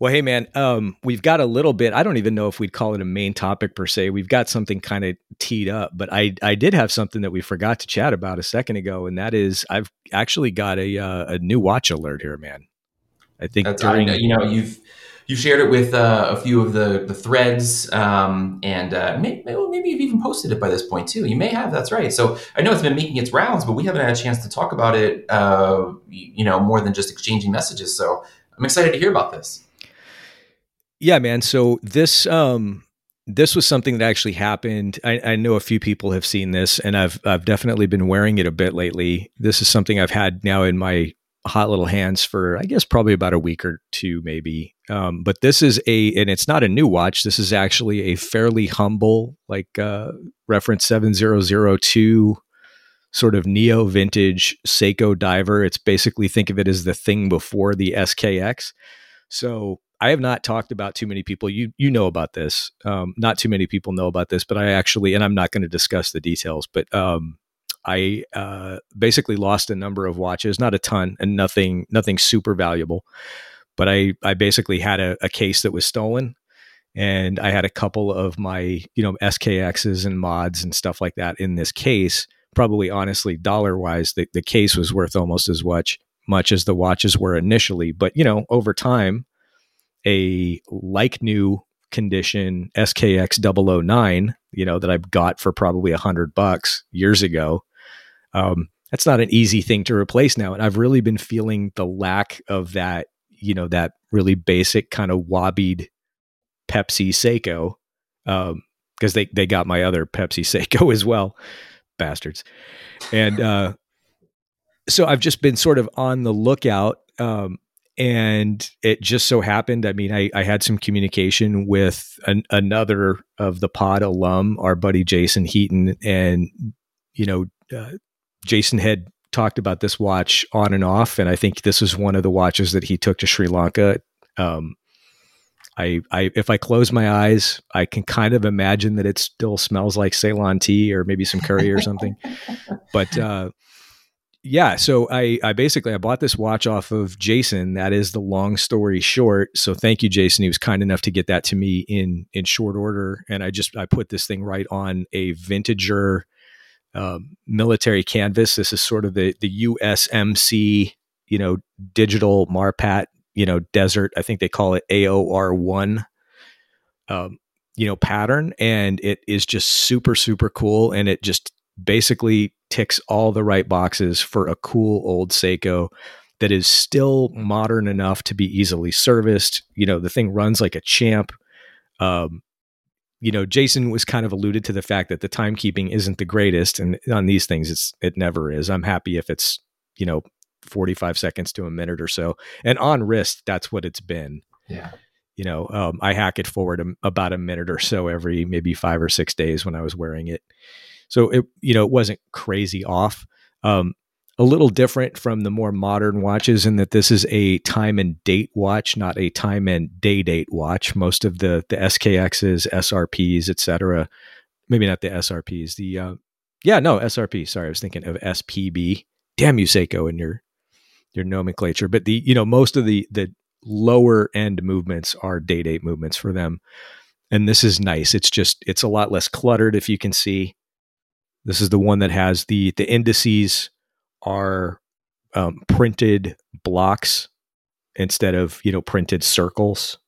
Well, hey man, um, we've got a little bit, I don't even know if we'd call it a main topic per se. We've got something kind of teed up, but I, I did have something that we forgot to chat about a second ago. And that is, I've actually got a, uh, a new watch alert here, man. I think that's, during, I know, you know, you've you've shared it with uh, a few of the, the threads, um, and uh, maybe, maybe you've even posted it by this point too. You may have. That's right. So I know it's been making its rounds, but we haven't had a chance to talk about it, uh, you know, more than just exchanging messages. So I'm excited to hear about this. Yeah, man. So this um, this was something that actually happened. I, I know a few people have seen this, and I've I've definitely been wearing it a bit lately. This is something I've had now in my hot little hands for, I guess, probably about a week or two, maybe. Um, but this is a, and it's not a new watch. This is actually a fairly humble, like uh, reference seven zero zero two sort of neo vintage Seiko diver. It's basically, think of it as the thing before the S K X. So I have not talked about too many people. You, you know about this. Um, not too many people know about this, but I actually, and I'm not going to discuss the details, but um, I uh, basically lost a number of watches, not a ton, and nothing, nothing super valuable. But I, I basically had a, a case that was stolen, and I had a couple of my, you know, S K Xs and mods and stuff like that in this case. Probably, honestly, dollar wise, the, the case was worth almost as much much as the watches were initially. But you know, over time, a like new condition S K X double oh nine, you know, that I got for probably a hundred bucks years ago. Um, that's not an easy thing to replace now. And I've really been feeling the lack of that, you know, that really basic kind of wobbied Pepsi Seiko. Um, cause they, they got my other Pepsi Seiko as well, bastards. And, uh, so I've just been sort of on the lookout. Um, and it just so happened, I mean, I, I had some communication with an, another of the pod alum, our buddy, Jason Heaton, and, you know, Uh, Jason had talked about this watch on and off, and I think this was one of the watches that he took to Sri Lanka. Um, I, I, if I close my eyes, I can kind of imagine that it still smells like Ceylon tea or maybe some curry or something. But uh, yeah, so I, I basically I bought this watch off of Jason. That is the long story short. So thank you, Jason. He was kind enough to get that to me in in short order, and I just I put this thing right on a Vintager. Um, military canvas. This is sort of the, the U S M C, you know, digital MARPAT, you know, desert. I think they call it A O R one, um, you know, pattern. And it is just super, super cool. And it just basically ticks all the right boxes for a cool old Seiko that is still modern enough to be easily serviced. You know, the thing runs like a champ. Um, You know, Jason was kind of alluded to the fact that the timekeeping isn't the greatest, and on these things, it's it never is. I'm happy if it's, you know, forty-five seconds to a minute or so, and on wrist, that's what it's been. Yeah, you know, um, I hack it forward a, about a minute or so every maybe five or six days when I was wearing it, so it you know it wasn't crazy off. Um, a little different from the more modern watches in that this is a time and date watch, not a time and day date watch. Most of the, the S K Xs, S R Ps, et cetera, maybe not the S R Ps, the, uh, yeah, no S R P. Sorry. I was thinking of S P B. Damn you, Seiko, and your, your nomenclature. But the, you know, most of the, the lower end movements are day date movements for them. And this is nice. It's just, it's a lot less cluttered. If you can see, this is the one that has the, the indices are um, printed blocks instead of, you know, printed circles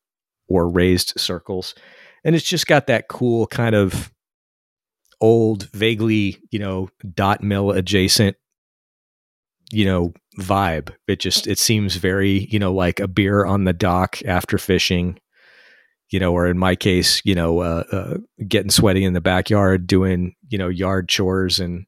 or raised circles. And it's just got that cool kind of old, vaguely, you know, dot mill adjacent, you know, vibe. It just, it seems very, you know, like a beer on the dock after fishing, you know, or in my case, you know, uh, uh, getting sweaty in the backyard, doing, you know, yard chores and,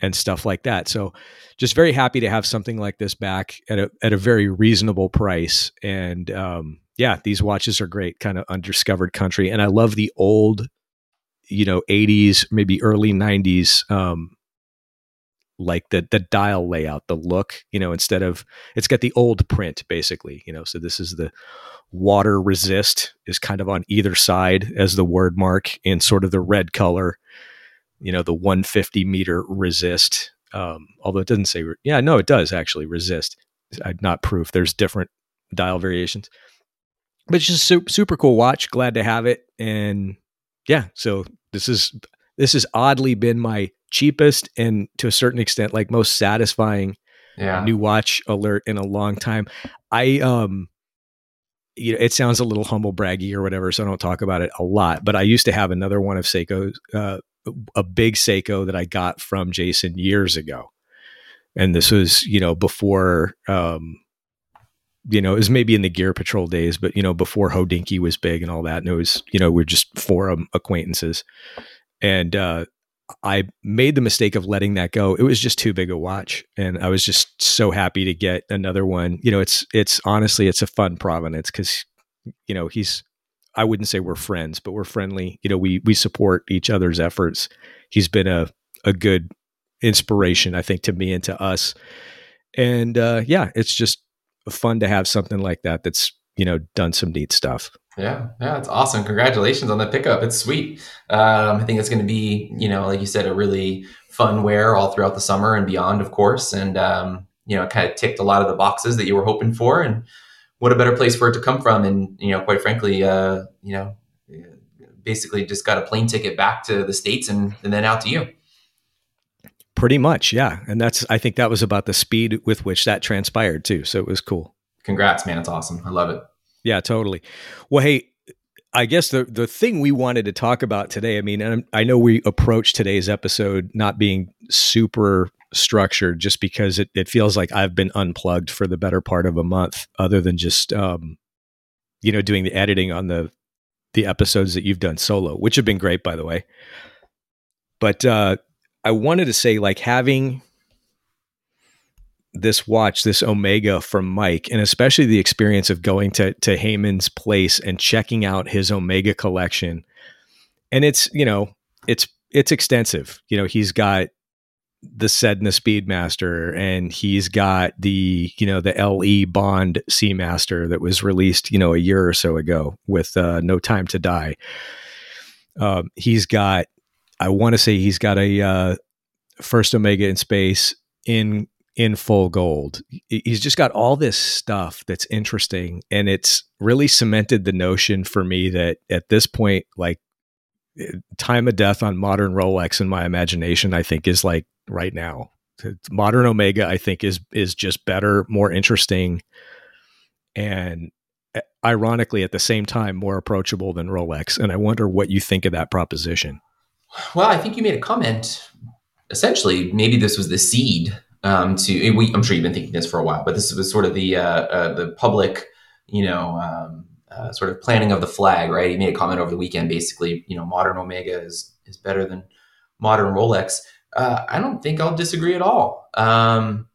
and stuff like that. So just very happy to have something like this back at a, at a very reasonable price. And, um, yeah, these watches are great, kind of undiscovered country. And I love the old, you know, eighties, maybe early nineties, um, like the, the dial layout, the look, you know, instead of, it's got the old print basically, you know, so this is the water resist is kind of on either side as the word mark in sort of the red color, you know, the one hundred fifty meter resist. Um, although it doesn't say, re- yeah, no, it does actually resist. I'm not proof. There's different dial variations, but it's just super, super cool watch. Glad to have it. And yeah, so this is, this has oddly been my cheapest and to a certain extent, like most satisfying yeah. new watch alert in a long time. I, um, you know, it sounds a little humble braggy or whatever, so I don't talk about it a lot, but I used to have another one of Seiko's, uh, a big Seiko that I got from Jason years ago. And this was, you know, before, um, you know, it was maybe in the Gear Patrol days, but, you know, before Hodinkee was big and all that. And it was, you know, we're just forum acquaintances. And, uh, I made the mistake of letting that go. It was just too big a watch. And I was just so happy to get another one. You know, it's, it's honestly, it's a fun provenance because, you know, he's, I wouldn't say we're friends, but we're friendly. You know, we, we support each other's efforts. He's been a, a good inspiration, I think, to me and to us. And, uh, yeah, it's just fun to have something like that. That's, you know, done some neat stuff. Yeah, yeah, it's awesome. Congratulations on the pickup. It's sweet. Um, I think it's going to be, you know, like you said, a really fun wear all throughout the summer and beyond, of course. And, um, you know, it kind of ticked a lot of the boxes that you were hoping for. And what a better place for it to come from. And, you know, quite frankly, uh, you know, basically just got a plane ticket back to the States and, and then out to you. Pretty much, yeah. And that's, I think that was about the speed with which that transpired too. So it was cool. Congrats, man. It's awesome. I love it. Yeah, totally. Well, hey, I guess the, the thing we wanted to talk about today, I mean, and I know we approached today's episode not being super structured just because it, it feels like I've been unplugged for the better part of a month, other than just, um, you know, doing the editing on the, the episodes that you've done solo, which have been great, by the way. But uh, I wanted to say, like, having this watch, this Omega from Mike, and especially the experience of going to, to Heymand's place and checking out his Omega collection. And it's, you know, it's, it's extensive. You know, he's got the Sedna Speedmaster and he's got the, you know, the L E Bond Seamaster that was released, you know, a year or so ago with uh, No Time to Die. Um, he's got, I want to say he's got a uh, first Omega in space in, in full gold. He's just got all this stuff that's interesting. And it's really cemented the notion for me that at this point, like, time of death on modern Rolex in my imagination, I think, is like right now. Modern Omega, I think, is, is just better, more interesting. And ironically, at the same time, more approachable than Rolex. And I wonder what you think of that proposition. Well, I think you made a comment. Essentially, maybe this was the seed Um, to we, I'm sure you've been thinking this for a while, but this was sort of the uh, uh, the public, you know, um, uh, sort of planting of the flag, right? He made a comment over the weekend, basically, you know, modern Omega is is better than modern Rolex. Uh, I don't think I'll disagree at all. Um,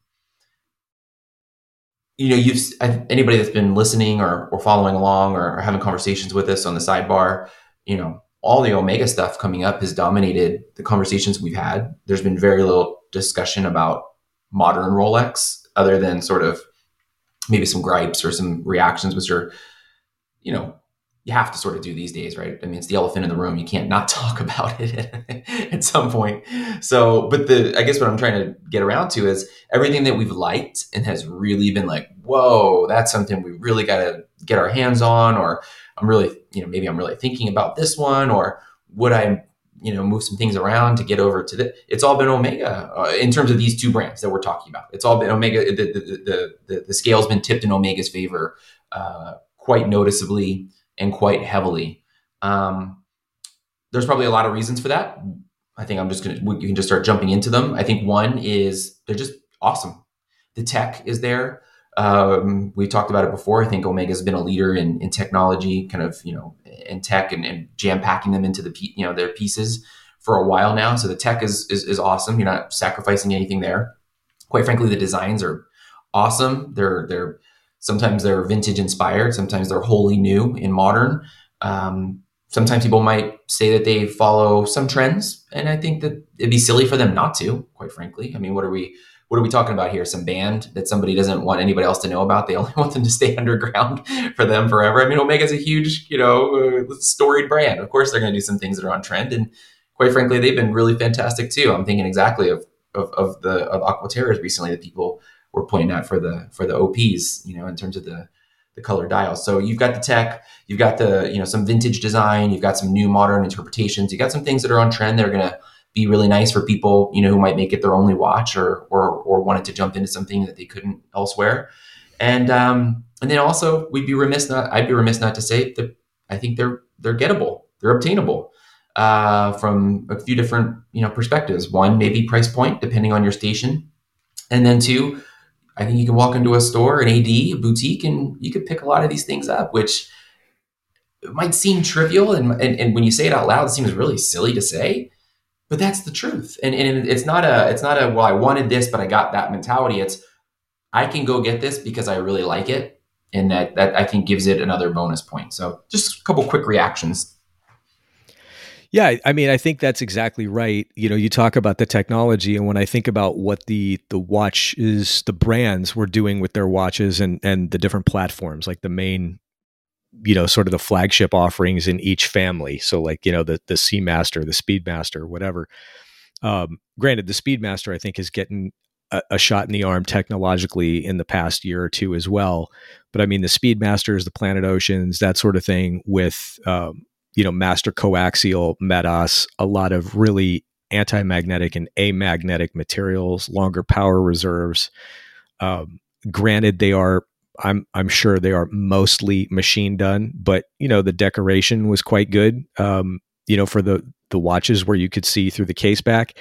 you know, you've I, anybody that's been listening or or following along or, or having conversations with us on the sidebar, you know, all the Omega stuff coming up has dominated the conversations we've had. There's been very little discussion about modern Rolex, other than sort of maybe some gripes or some reactions, which are, you know, you have to sort of do these days, right? I mean, it's the elephant in the room. You can't not talk about it at some point. So, but the, I guess what I'm trying to get around to is everything that we've liked and has really been like, whoa, that's something we really got to get our hands on, or I'm really, you know, maybe I'm really thinking about this one, or would I, you know, move some things around to get over to the, it's all been Omega uh, in terms of these two brands that we're talking about. It's all been Omega. The, the, the, the, the scale's been tipped in Omega's favor uh, quite noticeably and quite heavily. Um, there's probably a lot of reasons for that. I think I'm just going to, you can just start jumping into them. I think one is they're just awesome. The tech is there. Um, we talked about it before. I think Omega has been a leader in, in technology, kind of, you know, in tech and, and jam packing them into the, you know, their pieces for a while now. So the tech is, is, is awesome. You're not sacrificing anything there. Quite frankly, the designs are awesome. They're, they're, Sometimes they're vintage inspired. Sometimes they're wholly new and modern. Um, sometimes people might say that they follow some trends, and I think that it'd be silly for them not to, quite frankly. I mean, what are we, what are we talking about here? Some band that somebody doesn't want anybody else to know about. They only want them to stay underground for them forever. I mean, Omega's a huge, you know, uh, storied brand. Of course, they're going to do some things that are on trend. And quite frankly, they've been really fantastic too. I'm thinking exactly of, of, of the, of Aquaterras recently that people we're pointing out for the for the O Ps, you know, in terms of the the color dials. So you've got the tech, you've got the, you know, some vintage design, you've got some new modern interpretations, you got some things that are on trend that are going to be really nice for people, you know, who might make it their only watch or or or wanted to jump into something that they couldn't elsewhere. And um, and then also we'd be remiss not I'd be remiss not to say that I think they're they're gettable, they're obtainable uh, from a few different, you know, perspectives. One, maybe price point depending on your station, and then two, I think you can walk into a store, an A D, a boutique, and you could pick a lot of these things up, which might seem trivial. And, and, and when you say it out loud, it seems really silly to say, but that's the truth. And, and it's not a, it's not a, well, I wanted this, but I got that mentality. It's, I can go get this because I really like it. And that, that I think gives it another bonus point. So just a couple quick reactions. Yeah, I mean, I think that's exactly right. You know, you talk about the technology, and when I think about what the the watch is, the brands were doing with their watches and and the different platforms, like the main, you know, sort of the flagship offerings in each family. So like, you know, the the Seamaster, the Speedmaster, whatever. Um, granted, the Speedmaster, I think, is getting a, a shot in the arm technologically in the past year or two as well. But I mean, the Speedmasters, the Planet Oceans, that sort of thing with... Um, you know, Master Coaxial, Metas, a lot of really anti-magnetic and amagnetic materials, longer power reserves. Um, granted, they are, I'm I'm sure they are mostly machine done, but, you know, the decoration was quite good, um, you know, for the, the watches where you could see through the case back,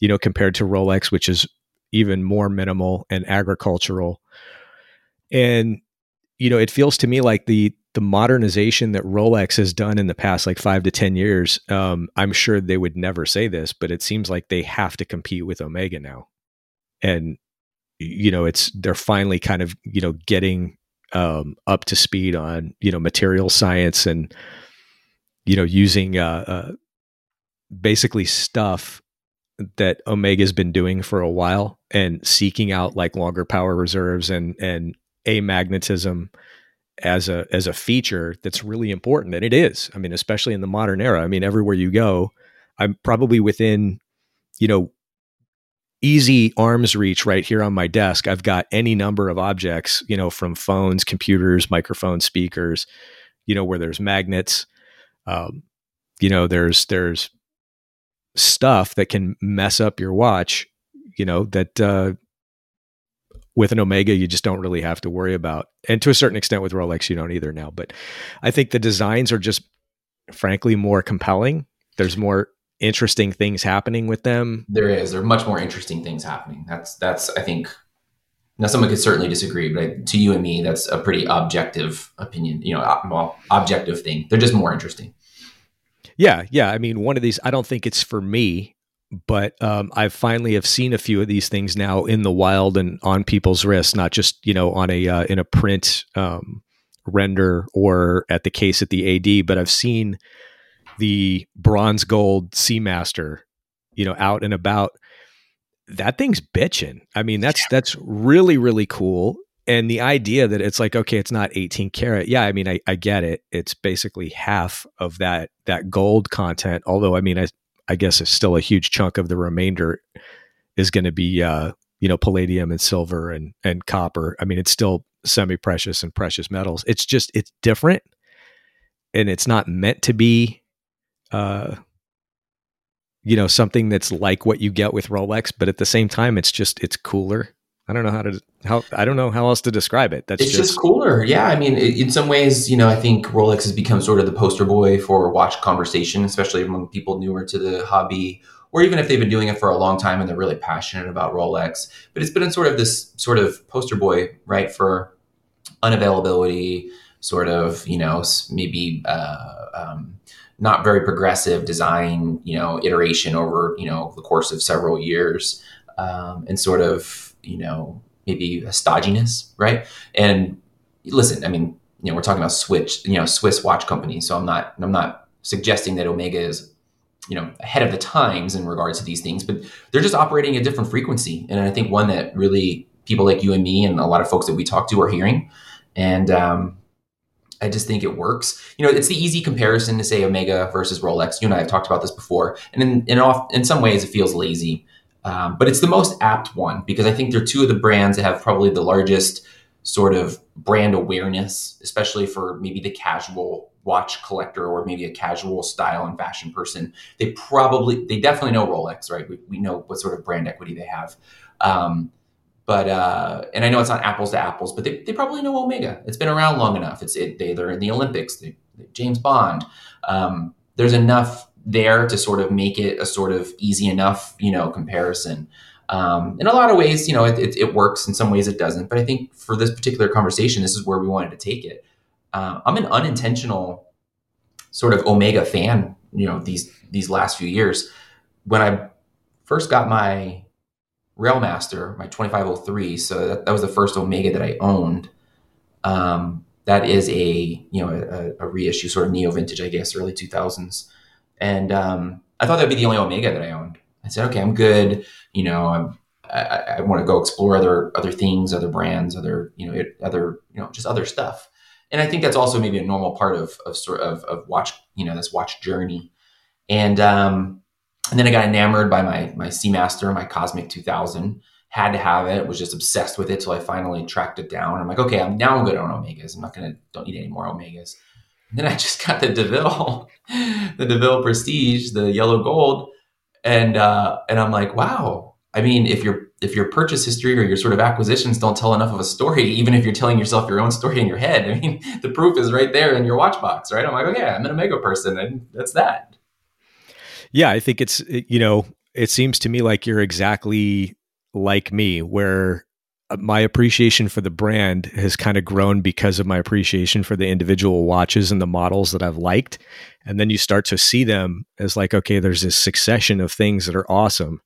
you know, compared to Rolex, which is even more minimal and agricultural. And, you know, it feels to me like the, the modernization that Rolex has done in the past, like five to ten years, um, I'm sure they would never say this, but it seems like they have to compete with Omega now. And, you know, it's, they're finally kind of, you know, getting um, up to speed on, you know, material science and, you know, using uh, uh, basically stuff that Omega has been doing for a while and seeking out like longer power reserves and, and amagnetism as a, as a feature that's really important. And it is, I mean, especially in the modern era, I mean, everywhere you go, I'm probably within, you know, easy arm's reach right here on my desk. I've got any number of objects, you know, from phones, computers, microphones, speakers, you know, where there's magnets, um, you know, there's, there's stuff that can mess up your watch, you know, that, uh, with an Omega, you just don't really have to worry about. And to a certain extent with Rolex, you don't either now. But I think the designs are just, frankly, more compelling. There's more interesting things happening with them. There is. There are much more interesting things happening. That's, that's I think, now someone could certainly disagree, but I, to you and me, that's a pretty objective opinion, you know, well, objective thing. They're just more interesting. Yeah, yeah. I mean, one of these, I don't think it's for me, but um, I finally have seen a few of these things now in the wild and on people's wrists, not just, you know, on a, uh, in a print um, render or at the case at the A D, but I've seen the bronze gold Seamaster, you know, out and about. That thing's bitching. I mean, that's, that's really, really cool. And the idea that it's like, okay, it's not eighteen karat. Yeah, I mean, I, I get it. It's basically half of that that gold content. Although, I mean, I I guess it's still a huge chunk of the remainder is going to be, uh, you know, palladium and silver and and copper. I mean, it's still semi-precious and precious metals. It's just, it's different, and it's not meant to be, uh, you know, something that's like what you get with Rolex. But at the same time, it's just, it's cooler. I don't know how to how I don't know how else to describe it. That's it's just, just cooler. Yeah, I mean, in some ways, you know, I think Rolex has become sort of the poster boy for watch conversation, especially among people newer to the hobby, or even if they've been doing it for a long time and they're really passionate about Rolex. But it's been in sort of this sort of poster boy, right, for unavailability, sort of, you know, maybe uh, um, not very progressive design, you know, iteration over, you know, the course of several years, um, and sort of, you know, maybe a stodginess, right? And listen, I mean, you know, we're talking about Swiss, you know, Swiss watch company. So I'm not, I'm not suggesting that Omega is, you know, ahead of the times in regards to these things, but they're just operating a different frequency. And I think one that really people like you and me and a lot of folks that we talk to are hearing. And um, I just think it works. You know, it's the easy comparison to say Omega versus Rolex. You and I have talked about this before. And in in, off, in some ways it feels lazy. Um, but it's the most apt one because I think they're two of the brands that have probably the largest sort of brand awareness, especially for maybe the casual watch collector or maybe a casual style and fashion person. They probably, they definitely know Rolex, right? We, we know what sort of brand equity they have. Um, but, uh, and I know it's not apples to apples, but they, they probably know Omega. It's been around long enough. It's it, they, they're in the Olympics, they, they, James Bond. Um, there's enough there to sort of make it a sort of easy enough, you know, comparison. Um, in a lot of ways, you know, it, it, it works. In some ways it doesn't. But I think for this particular conversation, this is where we wanted to take it. Uh, I'm an unintentional sort of Omega fan, you know, these, these last few years. When I first got my Railmaster, my twenty-five oh three, so that, that was the first Omega that I owned. Um, that is a, you know, a, a reissue sort of neo-vintage, I guess, early two thousands. And um, I thought that'd be the only Omega that I owned. I said, okay, I'm good. You know, I'm, I, I want to go explore other other things, other brands, other, you know, it, other, you know, just other stuff. And I think that's also maybe a normal part of of sort of, of watch, you know, this watch journey. And um, and then I got enamored by my my Seamaster, my Cosmic two thousand. Had to have it. Was just obsessed with it till I finally tracked it down. I'm like, okay, I'm now I'm good on Omegas. I'm not gonna don't need any more Omegas. Then I just got the Deville, the Deville Prestige, the yellow gold. And, uh, and I'm like, wow. I mean, if your, if your purchase history or your sort of acquisitions don't tell enough of a story, even if you're telling yourself your own story in your head, I mean, the proof is right there in your watch box, right? I'm like, okay, I'm an Omega person. And that's that. Yeah. I think it's, you know, it seems to me like you're exactly like me, where my appreciation for the brand has kind of grown because of my appreciation for the individual watches and the models that I've liked. And then you start to see them as like, okay, there's this succession of things that are awesome.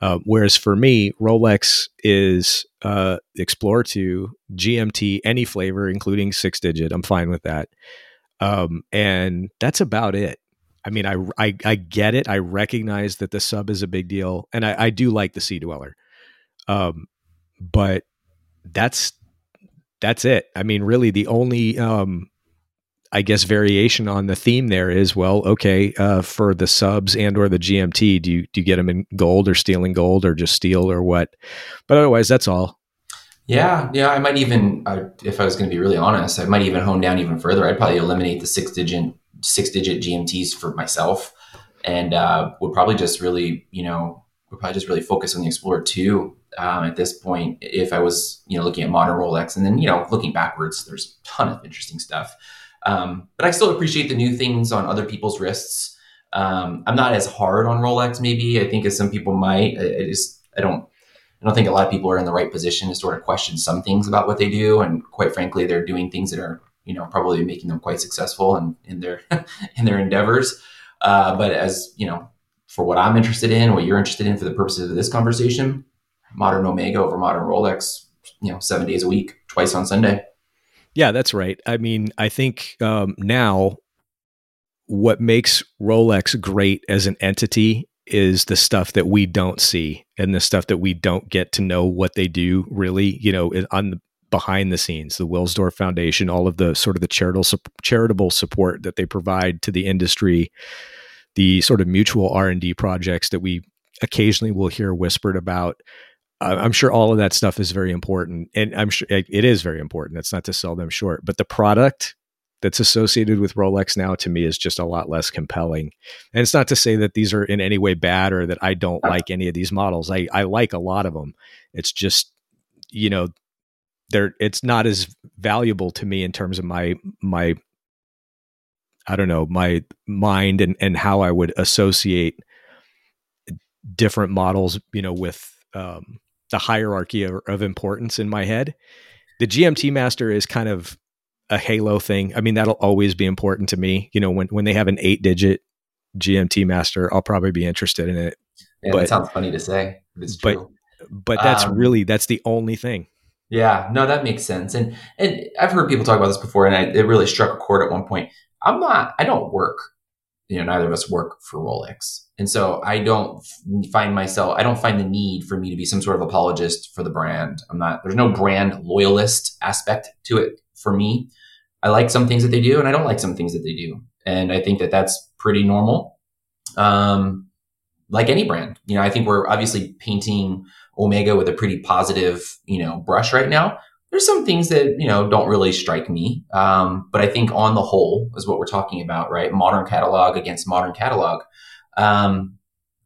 Uh, whereas for me, Rolex is uh, Explorer two, G M T, any flavor, including six digit. I'm fine with that. Um, and that's about it. I mean, I, I, I get it. I recognize that the sub is a big deal, and I, I do like the Sea Dweller. Um, But that's, that's it. I mean, really the only, um, I guess, variation on the theme there is, well, okay, uh, for the subs and or the G M T, do you, do you get them in gold or steel and gold or just steel or what? But otherwise, that's all. Yeah. Yeah. I might even, uh, if I was going to be really honest, I might even hone down even further. I'd probably eliminate the six digit, six digit G M Ts for myself, and uh, would probably just really, you know, would probably just really focus on the Explorer two. Um, at this point, if I was, you know, looking at modern Rolex, and then, you know, looking backwards, there's a ton of interesting stuff. Um, but I still appreciate the new things on other people's wrists. Um, I'm not as hard on Rolex, maybe, I think, as some people might. I, I just, I don't, I don't think a lot of people are in the right position to sort of question some things about what they do. And quite frankly, they're doing things that are, you know, probably making them quite successful in, in their, in their endeavors. Uh, but as, you know, for what I'm interested in, what you're interested in for the purposes of this conversation, modern Omega over modern Rolex, you know, seven days a week, twice on Sunday. Yeah, that's right. I mean, I think um, now what makes Rolex great as an entity is the stuff that we don't see and the stuff that we don't get to know what they do really, you know, on the, behind the scenes, the Wilsdorf Foundation, all of the sort of the charitable charitable support that they provide to the industry, the sort of mutual R and D projects that we occasionally will hear whispered about. Uh, I'm sure all of that stuff is very important, and I'm sure it, it is very important. It's not to sell them short, but the product that's associated with Rolex now to me is just a lot less compelling. And it's not to say that these are in any way bad or that I don't like any of these models. I, I like a lot of them. It's just, you know, they're, it's not as valuable to me in terms of my, my, I don't know, my mind and, and how I would associate different models, you know, with um, the hierarchy of, of importance in my head. The G M T Master is kind of a halo thing. I mean, that'll always be important to me. You know, when, when they have an eight digit G M T Master, I'll probably be interested in it. Yeah, but, that sounds funny to say. It's but, true. But that's um, really, that's the only thing. Yeah, no, that makes sense. And, and I've heard people talk about this before, and I, it really struck a chord at one point. I'm not, I don't work, you know, neither of us work for Rolex. And so I don't find myself, I don't find the need for me to be some sort of apologist for the brand. I'm not, there's no brand loyalist aspect to it for me. I like some things that they do, and I don't like some things that they do. And I think that that's pretty normal. Um, like any brand, you know, I think we're obviously painting Omega with a pretty positive, you know, brush right now. There's some things that, you know, don't really strike me. Um, but I think on the whole is what we're talking about, right? Modern catalog against modern catalog. Um,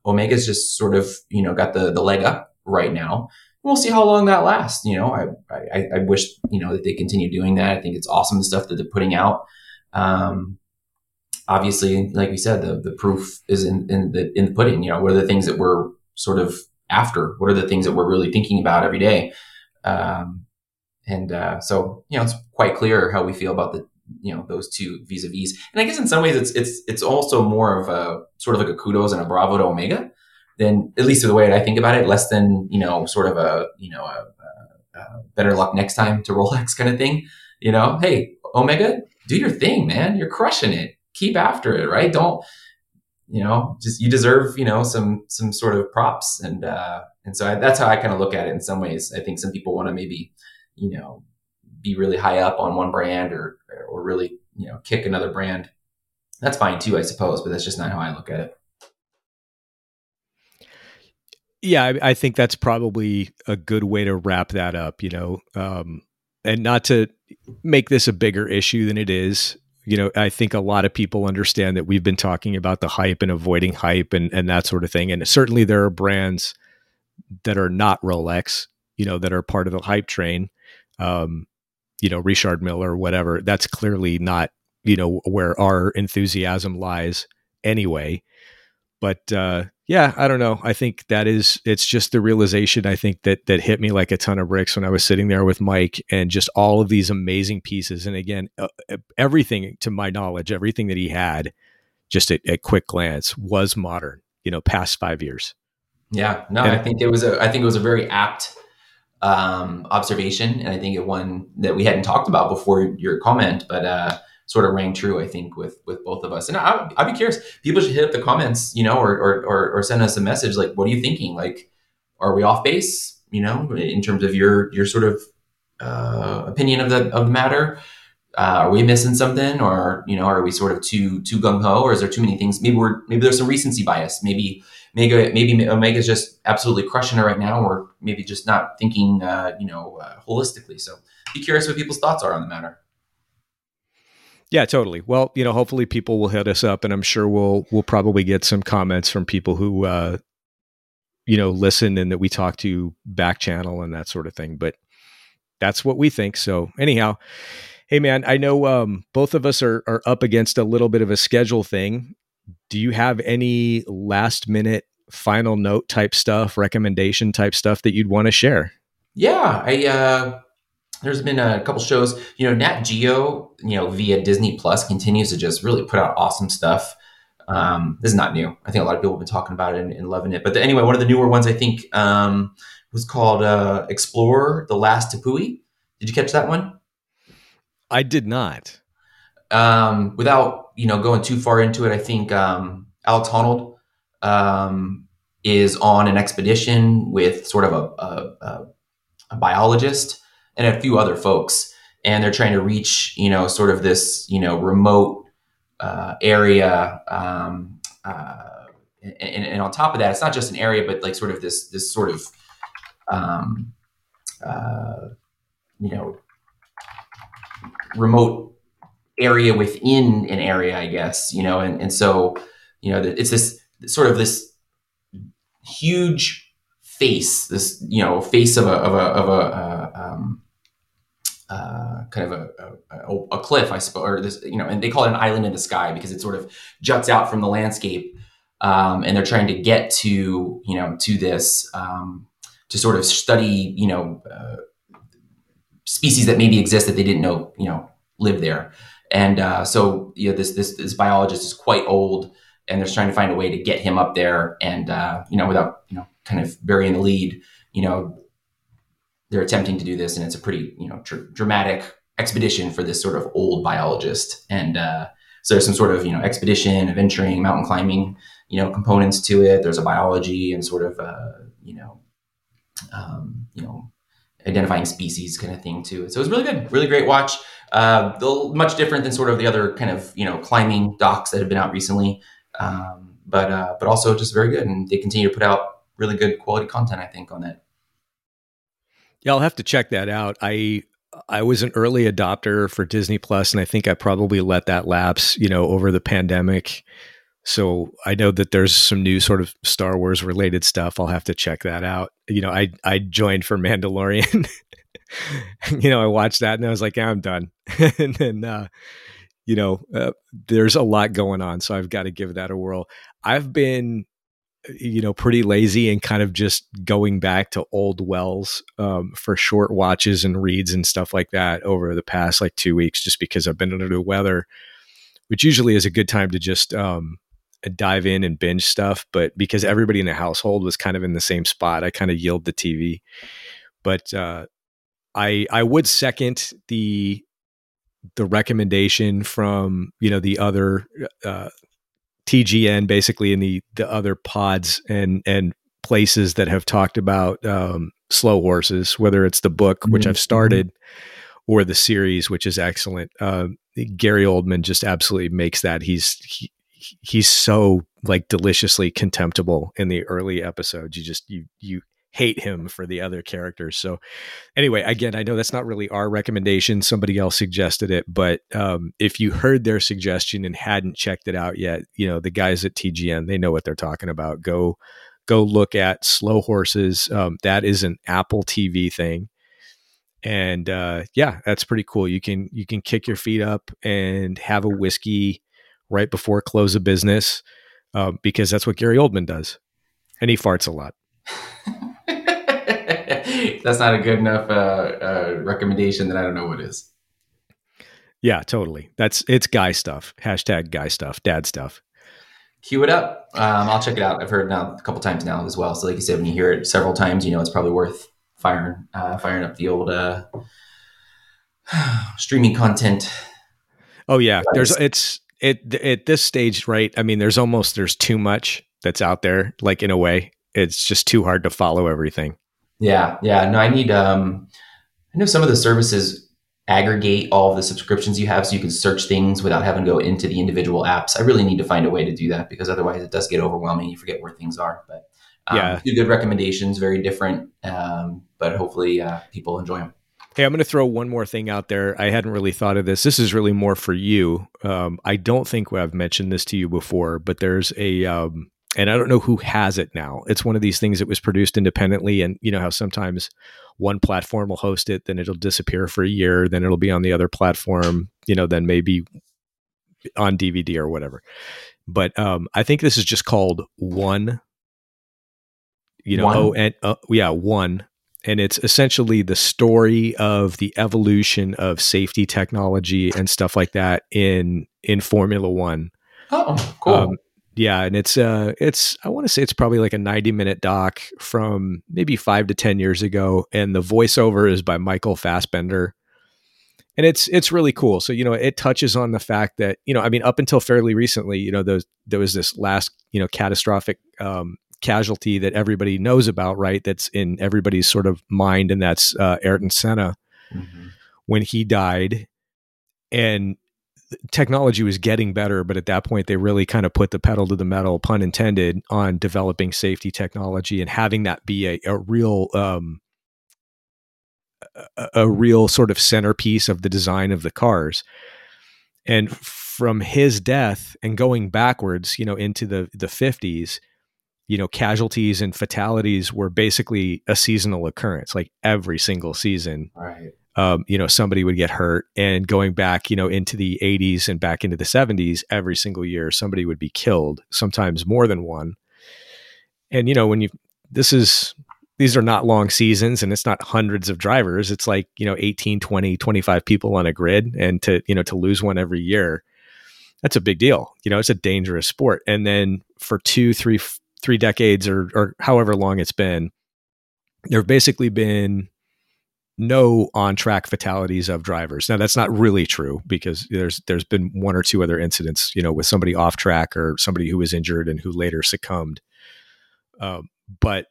Omega's just sort of, you know, got the, the leg up right now. We'll see how long that lasts. You know, I, I, I wish, you know, that they continue doing that. I think it's awesome, the stuff that they're putting out. Um, obviously, like we said, the, the proof is in, in the, in the pudding. You know, what are the things that we're sort of after? What are the things that we're really thinking about every day? Um, and, uh, so, you know, it's quite clear how we feel about the, you know, those two vis-a-vis. And I guess in some ways it's, it's, it's also more of a sort of like a kudos and a bravo to Omega. Then, at least the way I think about it, less than, you know, sort of a, you know, a, a, a better luck next time to Rolex kind of thing. You know, hey, Omega, do your thing, man. You're crushing it. Keep after it, right? Don't, you know, just, you deserve, you know, some, some sort of props. And, uh, and so I, that's how I kind of look at it in some ways. I think some people want to maybe, you know, be really high up on one brand or, or really, you know, kick another brand. That's fine too, I suppose, but that's just not how I look at it. Yeah, I, I think that's probably a good way to wrap that up, you know, um, and not to make this a bigger issue than it is. You know, I think a lot of people understand that we've been talking about the hype and avoiding hype and, and that sort of thing. And certainly there are brands that are not Rolex, you know, that are part of the hype train, um, you know, Richard Mille or whatever. That's clearly not, you know, where our enthusiasm lies anyway. But, uh, yeah, I don't know. I think that is, it's just the realization, I think, that that hit me like a ton of bricks when I was sitting there with Mike and just all of these amazing pieces. And again, uh, everything to my knowledge, everything that he had just at a quick glance was modern, you know, past five years. Yeah, no, and I think it was a, I think it was a very apt um, observation. And I think it one that we hadn't talked about before your comment, but, uh, sort of rang true, I think, with, with both of us. And I, I'd be curious, people should hit up the comments, you know, or, or, or, or send us a message. Like, what are you thinking? Like, are we off base, you know, in terms of your, your sort of, uh, opinion of the, of the matter? Uh, are we missing something, or, you know, are we sort of too, too gung ho, or is there too many things? Maybe we're, maybe there's some recency bias. Maybe, maybe, maybe Omega's just absolutely crushing it right now, or maybe just not thinking, uh, you know, uh, holistically. So be curious what people's thoughts are on the matter. Yeah, totally. Well, you know, hopefully people will hit us up, and I'm sure we'll we'll probably get some comments from people who, uh, you know, listen and that we talk to back channel and that sort of thing. But that's what we think. So anyhow, hey man, I know um, both of us are are up against a little bit of a schedule thing. Do you have any last minute final note type stuff, recommendation type stuff that you'd want to share? Yeah, I. Uh... There's been a couple shows, you know, Nat Geo, you know, via Disney Plus continues to just really put out awesome stuff. Um, this is not new. I think a lot of people have been talking about it and, and loving it. But the, anyway, one of the newer ones, I think, um, was called uh, Explore the Last Tapui. Did you catch that one? I did not. Um, without, you know, going too far into it, I think um, Alex Honnold um, is on an expedition with sort of a, a, a, a biologist. and a few other folks. And they're trying to reach, you know, sort of this, you know, remote uh, area. Um, uh, and, and on top of that, it's not just an area, but like sort of this, this sort of, um, uh, you know, remote area within an area, I guess, you know. And, and so, you know, it's this sort of this huge face, this, you know, face of a, of a, of a, uh, um, uh, kind of a, a, a cliff, I suppose, or this, you know, and they call it an island in the sky because it sort of juts out from the landscape. Um, and they're trying to get to, you know, to this, um, to sort of study, you know, uh, species that maybe exist that they didn't know, you know, live there. And, uh, so, you know, this, this, this biologist is quite old, and they're trying to find a way to get him up there. And, uh, you know, without, you know, kind of burying the lead, you know, they're attempting to do this, and it's a pretty, you know, tr- dramatic expedition for this sort of old biologist. And uh, so there's some sort of, you know, expedition, adventuring, mountain climbing, you know, components to it. There's a biology and sort of, uh, you know, um, you know, identifying species kind of thing too. So it was really good, really great watch. Uh, much different than sort of the other kind of, you know, climbing docs that have been out recently, um, but uh, but also just very good. And they continue to put out really good quality content, I think, on that. Yeah, I'll have to check that out. I I was an early adopter for Disney Plus, and I think I probably let that lapse, you know, over the pandemic. So I know that there's some new sort of Star Wars related stuff. I'll have to check that out. You know, I I joined for Mandalorian. You know, I watched that and I was like, yeah, I'm done. And then, uh, you know, uh, there's a lot going on, so I've got to give that a whirl. I've been, you know, pretty lazy and kind of just going back to old wells um, for short watches and reads and stuff like that over the past like two weeks, just because I've been under the weather, which usually is a good time to just um, dive in and binge stuff. But because everybody in the household was kind of in the same spot, I kind of yielded the T V. But uh, I I would second the the recommendation from, you know, the other uh T G N basically, in the, the other pods and, and places that have talked about um, Slow Horses, whether it's the book, mm-hmm. which I've started, or the series, which is excellent. Uh, Gary Oldman just absolutely makes that. He's, he, he's so like deliciously contemptible in the early episodes. You just, you, you hate him for the other characters. So anyway, again, I know that's not really our recommendation. Somebody else suggested it, but um, if you heard their suggestion and hadn't checked it out yet, you know, the guys at T G N, they know what they're talking about. Go, go look at Slow Horses. Um, that is an Apple T V thing. And uh, yeah, that's pretty cool. You can, you can kick your feet up and have a whiskey right before close of business uh, because that's what Gary Oldman does. And he farts a lot. That's not a good enough uh, uh, recommendation that I don't know what is. Yeah, totally. That's it's guy stuff. Hashtag guy stuff, dad stuff. Cue it up. Um, I'll check it out. I've heard now a couple times now as well. So like you said, when you hear it several times, you know, it's probably worth firing, uh, firing up the old uh, streaming content. Oh yeah. There's it's it at this stage, right? I mean, there's almost there's too much that's out there, like in a way. It's just too hard to follow everything. Yeah. Yeah. No, I need, um, I know some of the services aggregate all of the subscriptions you have so you can search things without having to go into the individual apps. I really need to find a way to do that because otherwise it does get overwhelming. You forget where things are, but um, yeah. Two good recommendations, very different. Um, but hopefully uh, people enjoy them. Hey, I'm going to throw one more thing out there. I hadn't really thought of this. This is really more for you. Um, I don't think I've mentioned this to you before, but there's a, um, and I don't know who has it now. It's one of these things that was produced independently. And you know how sometimes one platform will host it, then it'll disappear for a year, then it'll be on the other platform, you know, then maybe on D V D or whatever. But um, I think this is just called One, you know, one. Oh, and uh, yeah, One. And it's essentially the story of the evolution of safety technology and stuff like that in, in Formula One. Oh, cool. Um, Yeah. And it's, uh, it's, I want to say it's probably like a ninety minute doc from maybe five to ten years ago. And the voiceover is by Michael Fassbender. And it's, it's really cool. So, you know, it touches on the fact that, you know, I mean, up until fairly recently, you know, those, there was this last, you know, catastrophic, um, casualty that everybody knows about, right? That's in everybody's sort of mind. And that's, uh, Ayrton Senna. when he died, and technology was getting better, but at that point they really kind of put the pedal to the metal, pun intended, on developing safety technology and having that be a, a real um a, a real sort of centerpiece of the design of the cars. And from his death and going backwards, you know, into the the fifties, you know, casualties and fatalities were basically a seasonal occurrence, like every single season. Right. Um, you know, somebody would get hurt, and going back, you know, into the eighties and back into the seventies, every single year, somebody would be killed, sometimes more than one. And, you know, when you, this is, these are not long seasons, and it's not hundreds of drivers. It's like, you know, eighteen, twenty, twenty-five people on a grid, and to, you know, to lose one every year, that's a big deal. You know, it's a dangerous sport. And then for two, three, three decades or, or however long it's been, there've basically been no on-track fatalities of drivers. Now, that's not really true, because there's there's been one or two other incidents, you know, with somebody off track or somebody who was injured and who later succumbed. Um, but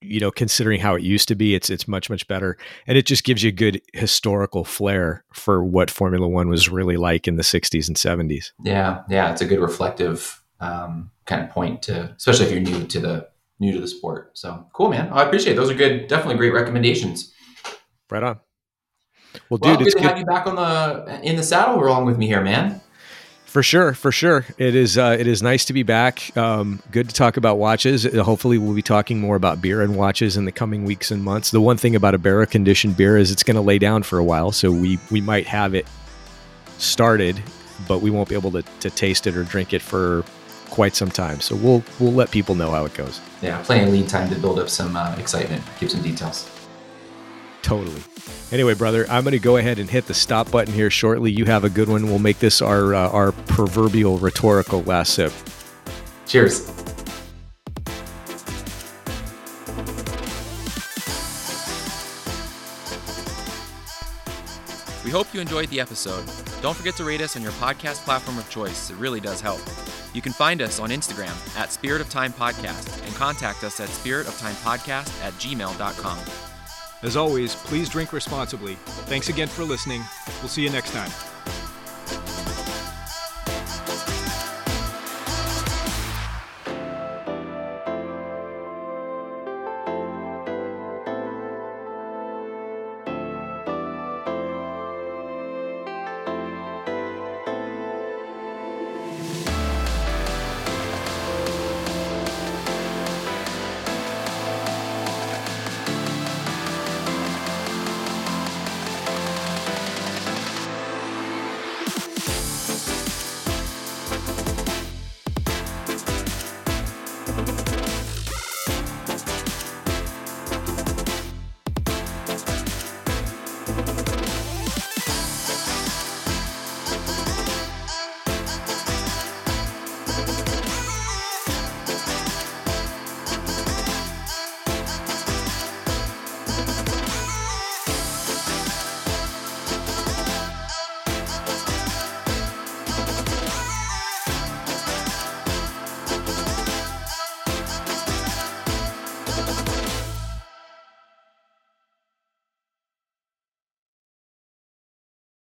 you know, considering how it used to be, it's it's much much better, and it just gives you a good historical flair for what Formula One was really like in the sixties and seventies. Yeah, yeah, it's a good reflective um, kind of point to, especially if you're new to the new to the sport. So cool, man. Oh, I appreciate it. Those are good, definitely great recommendations. Right on. Well, well dude, it's good to have you back on the in the saddle along with me here, man. For sure, for sure. It is uh, it is nice to be back. Um, good to talk about watches. Hopefully, we'll be talking more about beer and watches in the coming weeks and months. The one thing about a barrel-conditioned beer is it's going to lay down for a while, so we we might have it started, but we won't be able to to taste it or drink it for quite some time. So we'll we'll let people know how it goes. Yeah, plenty of lead time to build up some uh, excitement. Give some details. Totally. Anyway, brother, I'm going to go ahead and hit the stop button here shortly. You have a good one. We'll make this our uh, our proverbial rhetorical last sip. Cheers. We hope you enjoyed the episode. Don't forget to rate us on your podcast platform of choice. It really does help. You can find us on Instagram at Spirit of Time Podcast and contact us at spirit of time podcast at gmail dot com. As always, please drink responsibly. Thanks again for listening. We'll see you next time.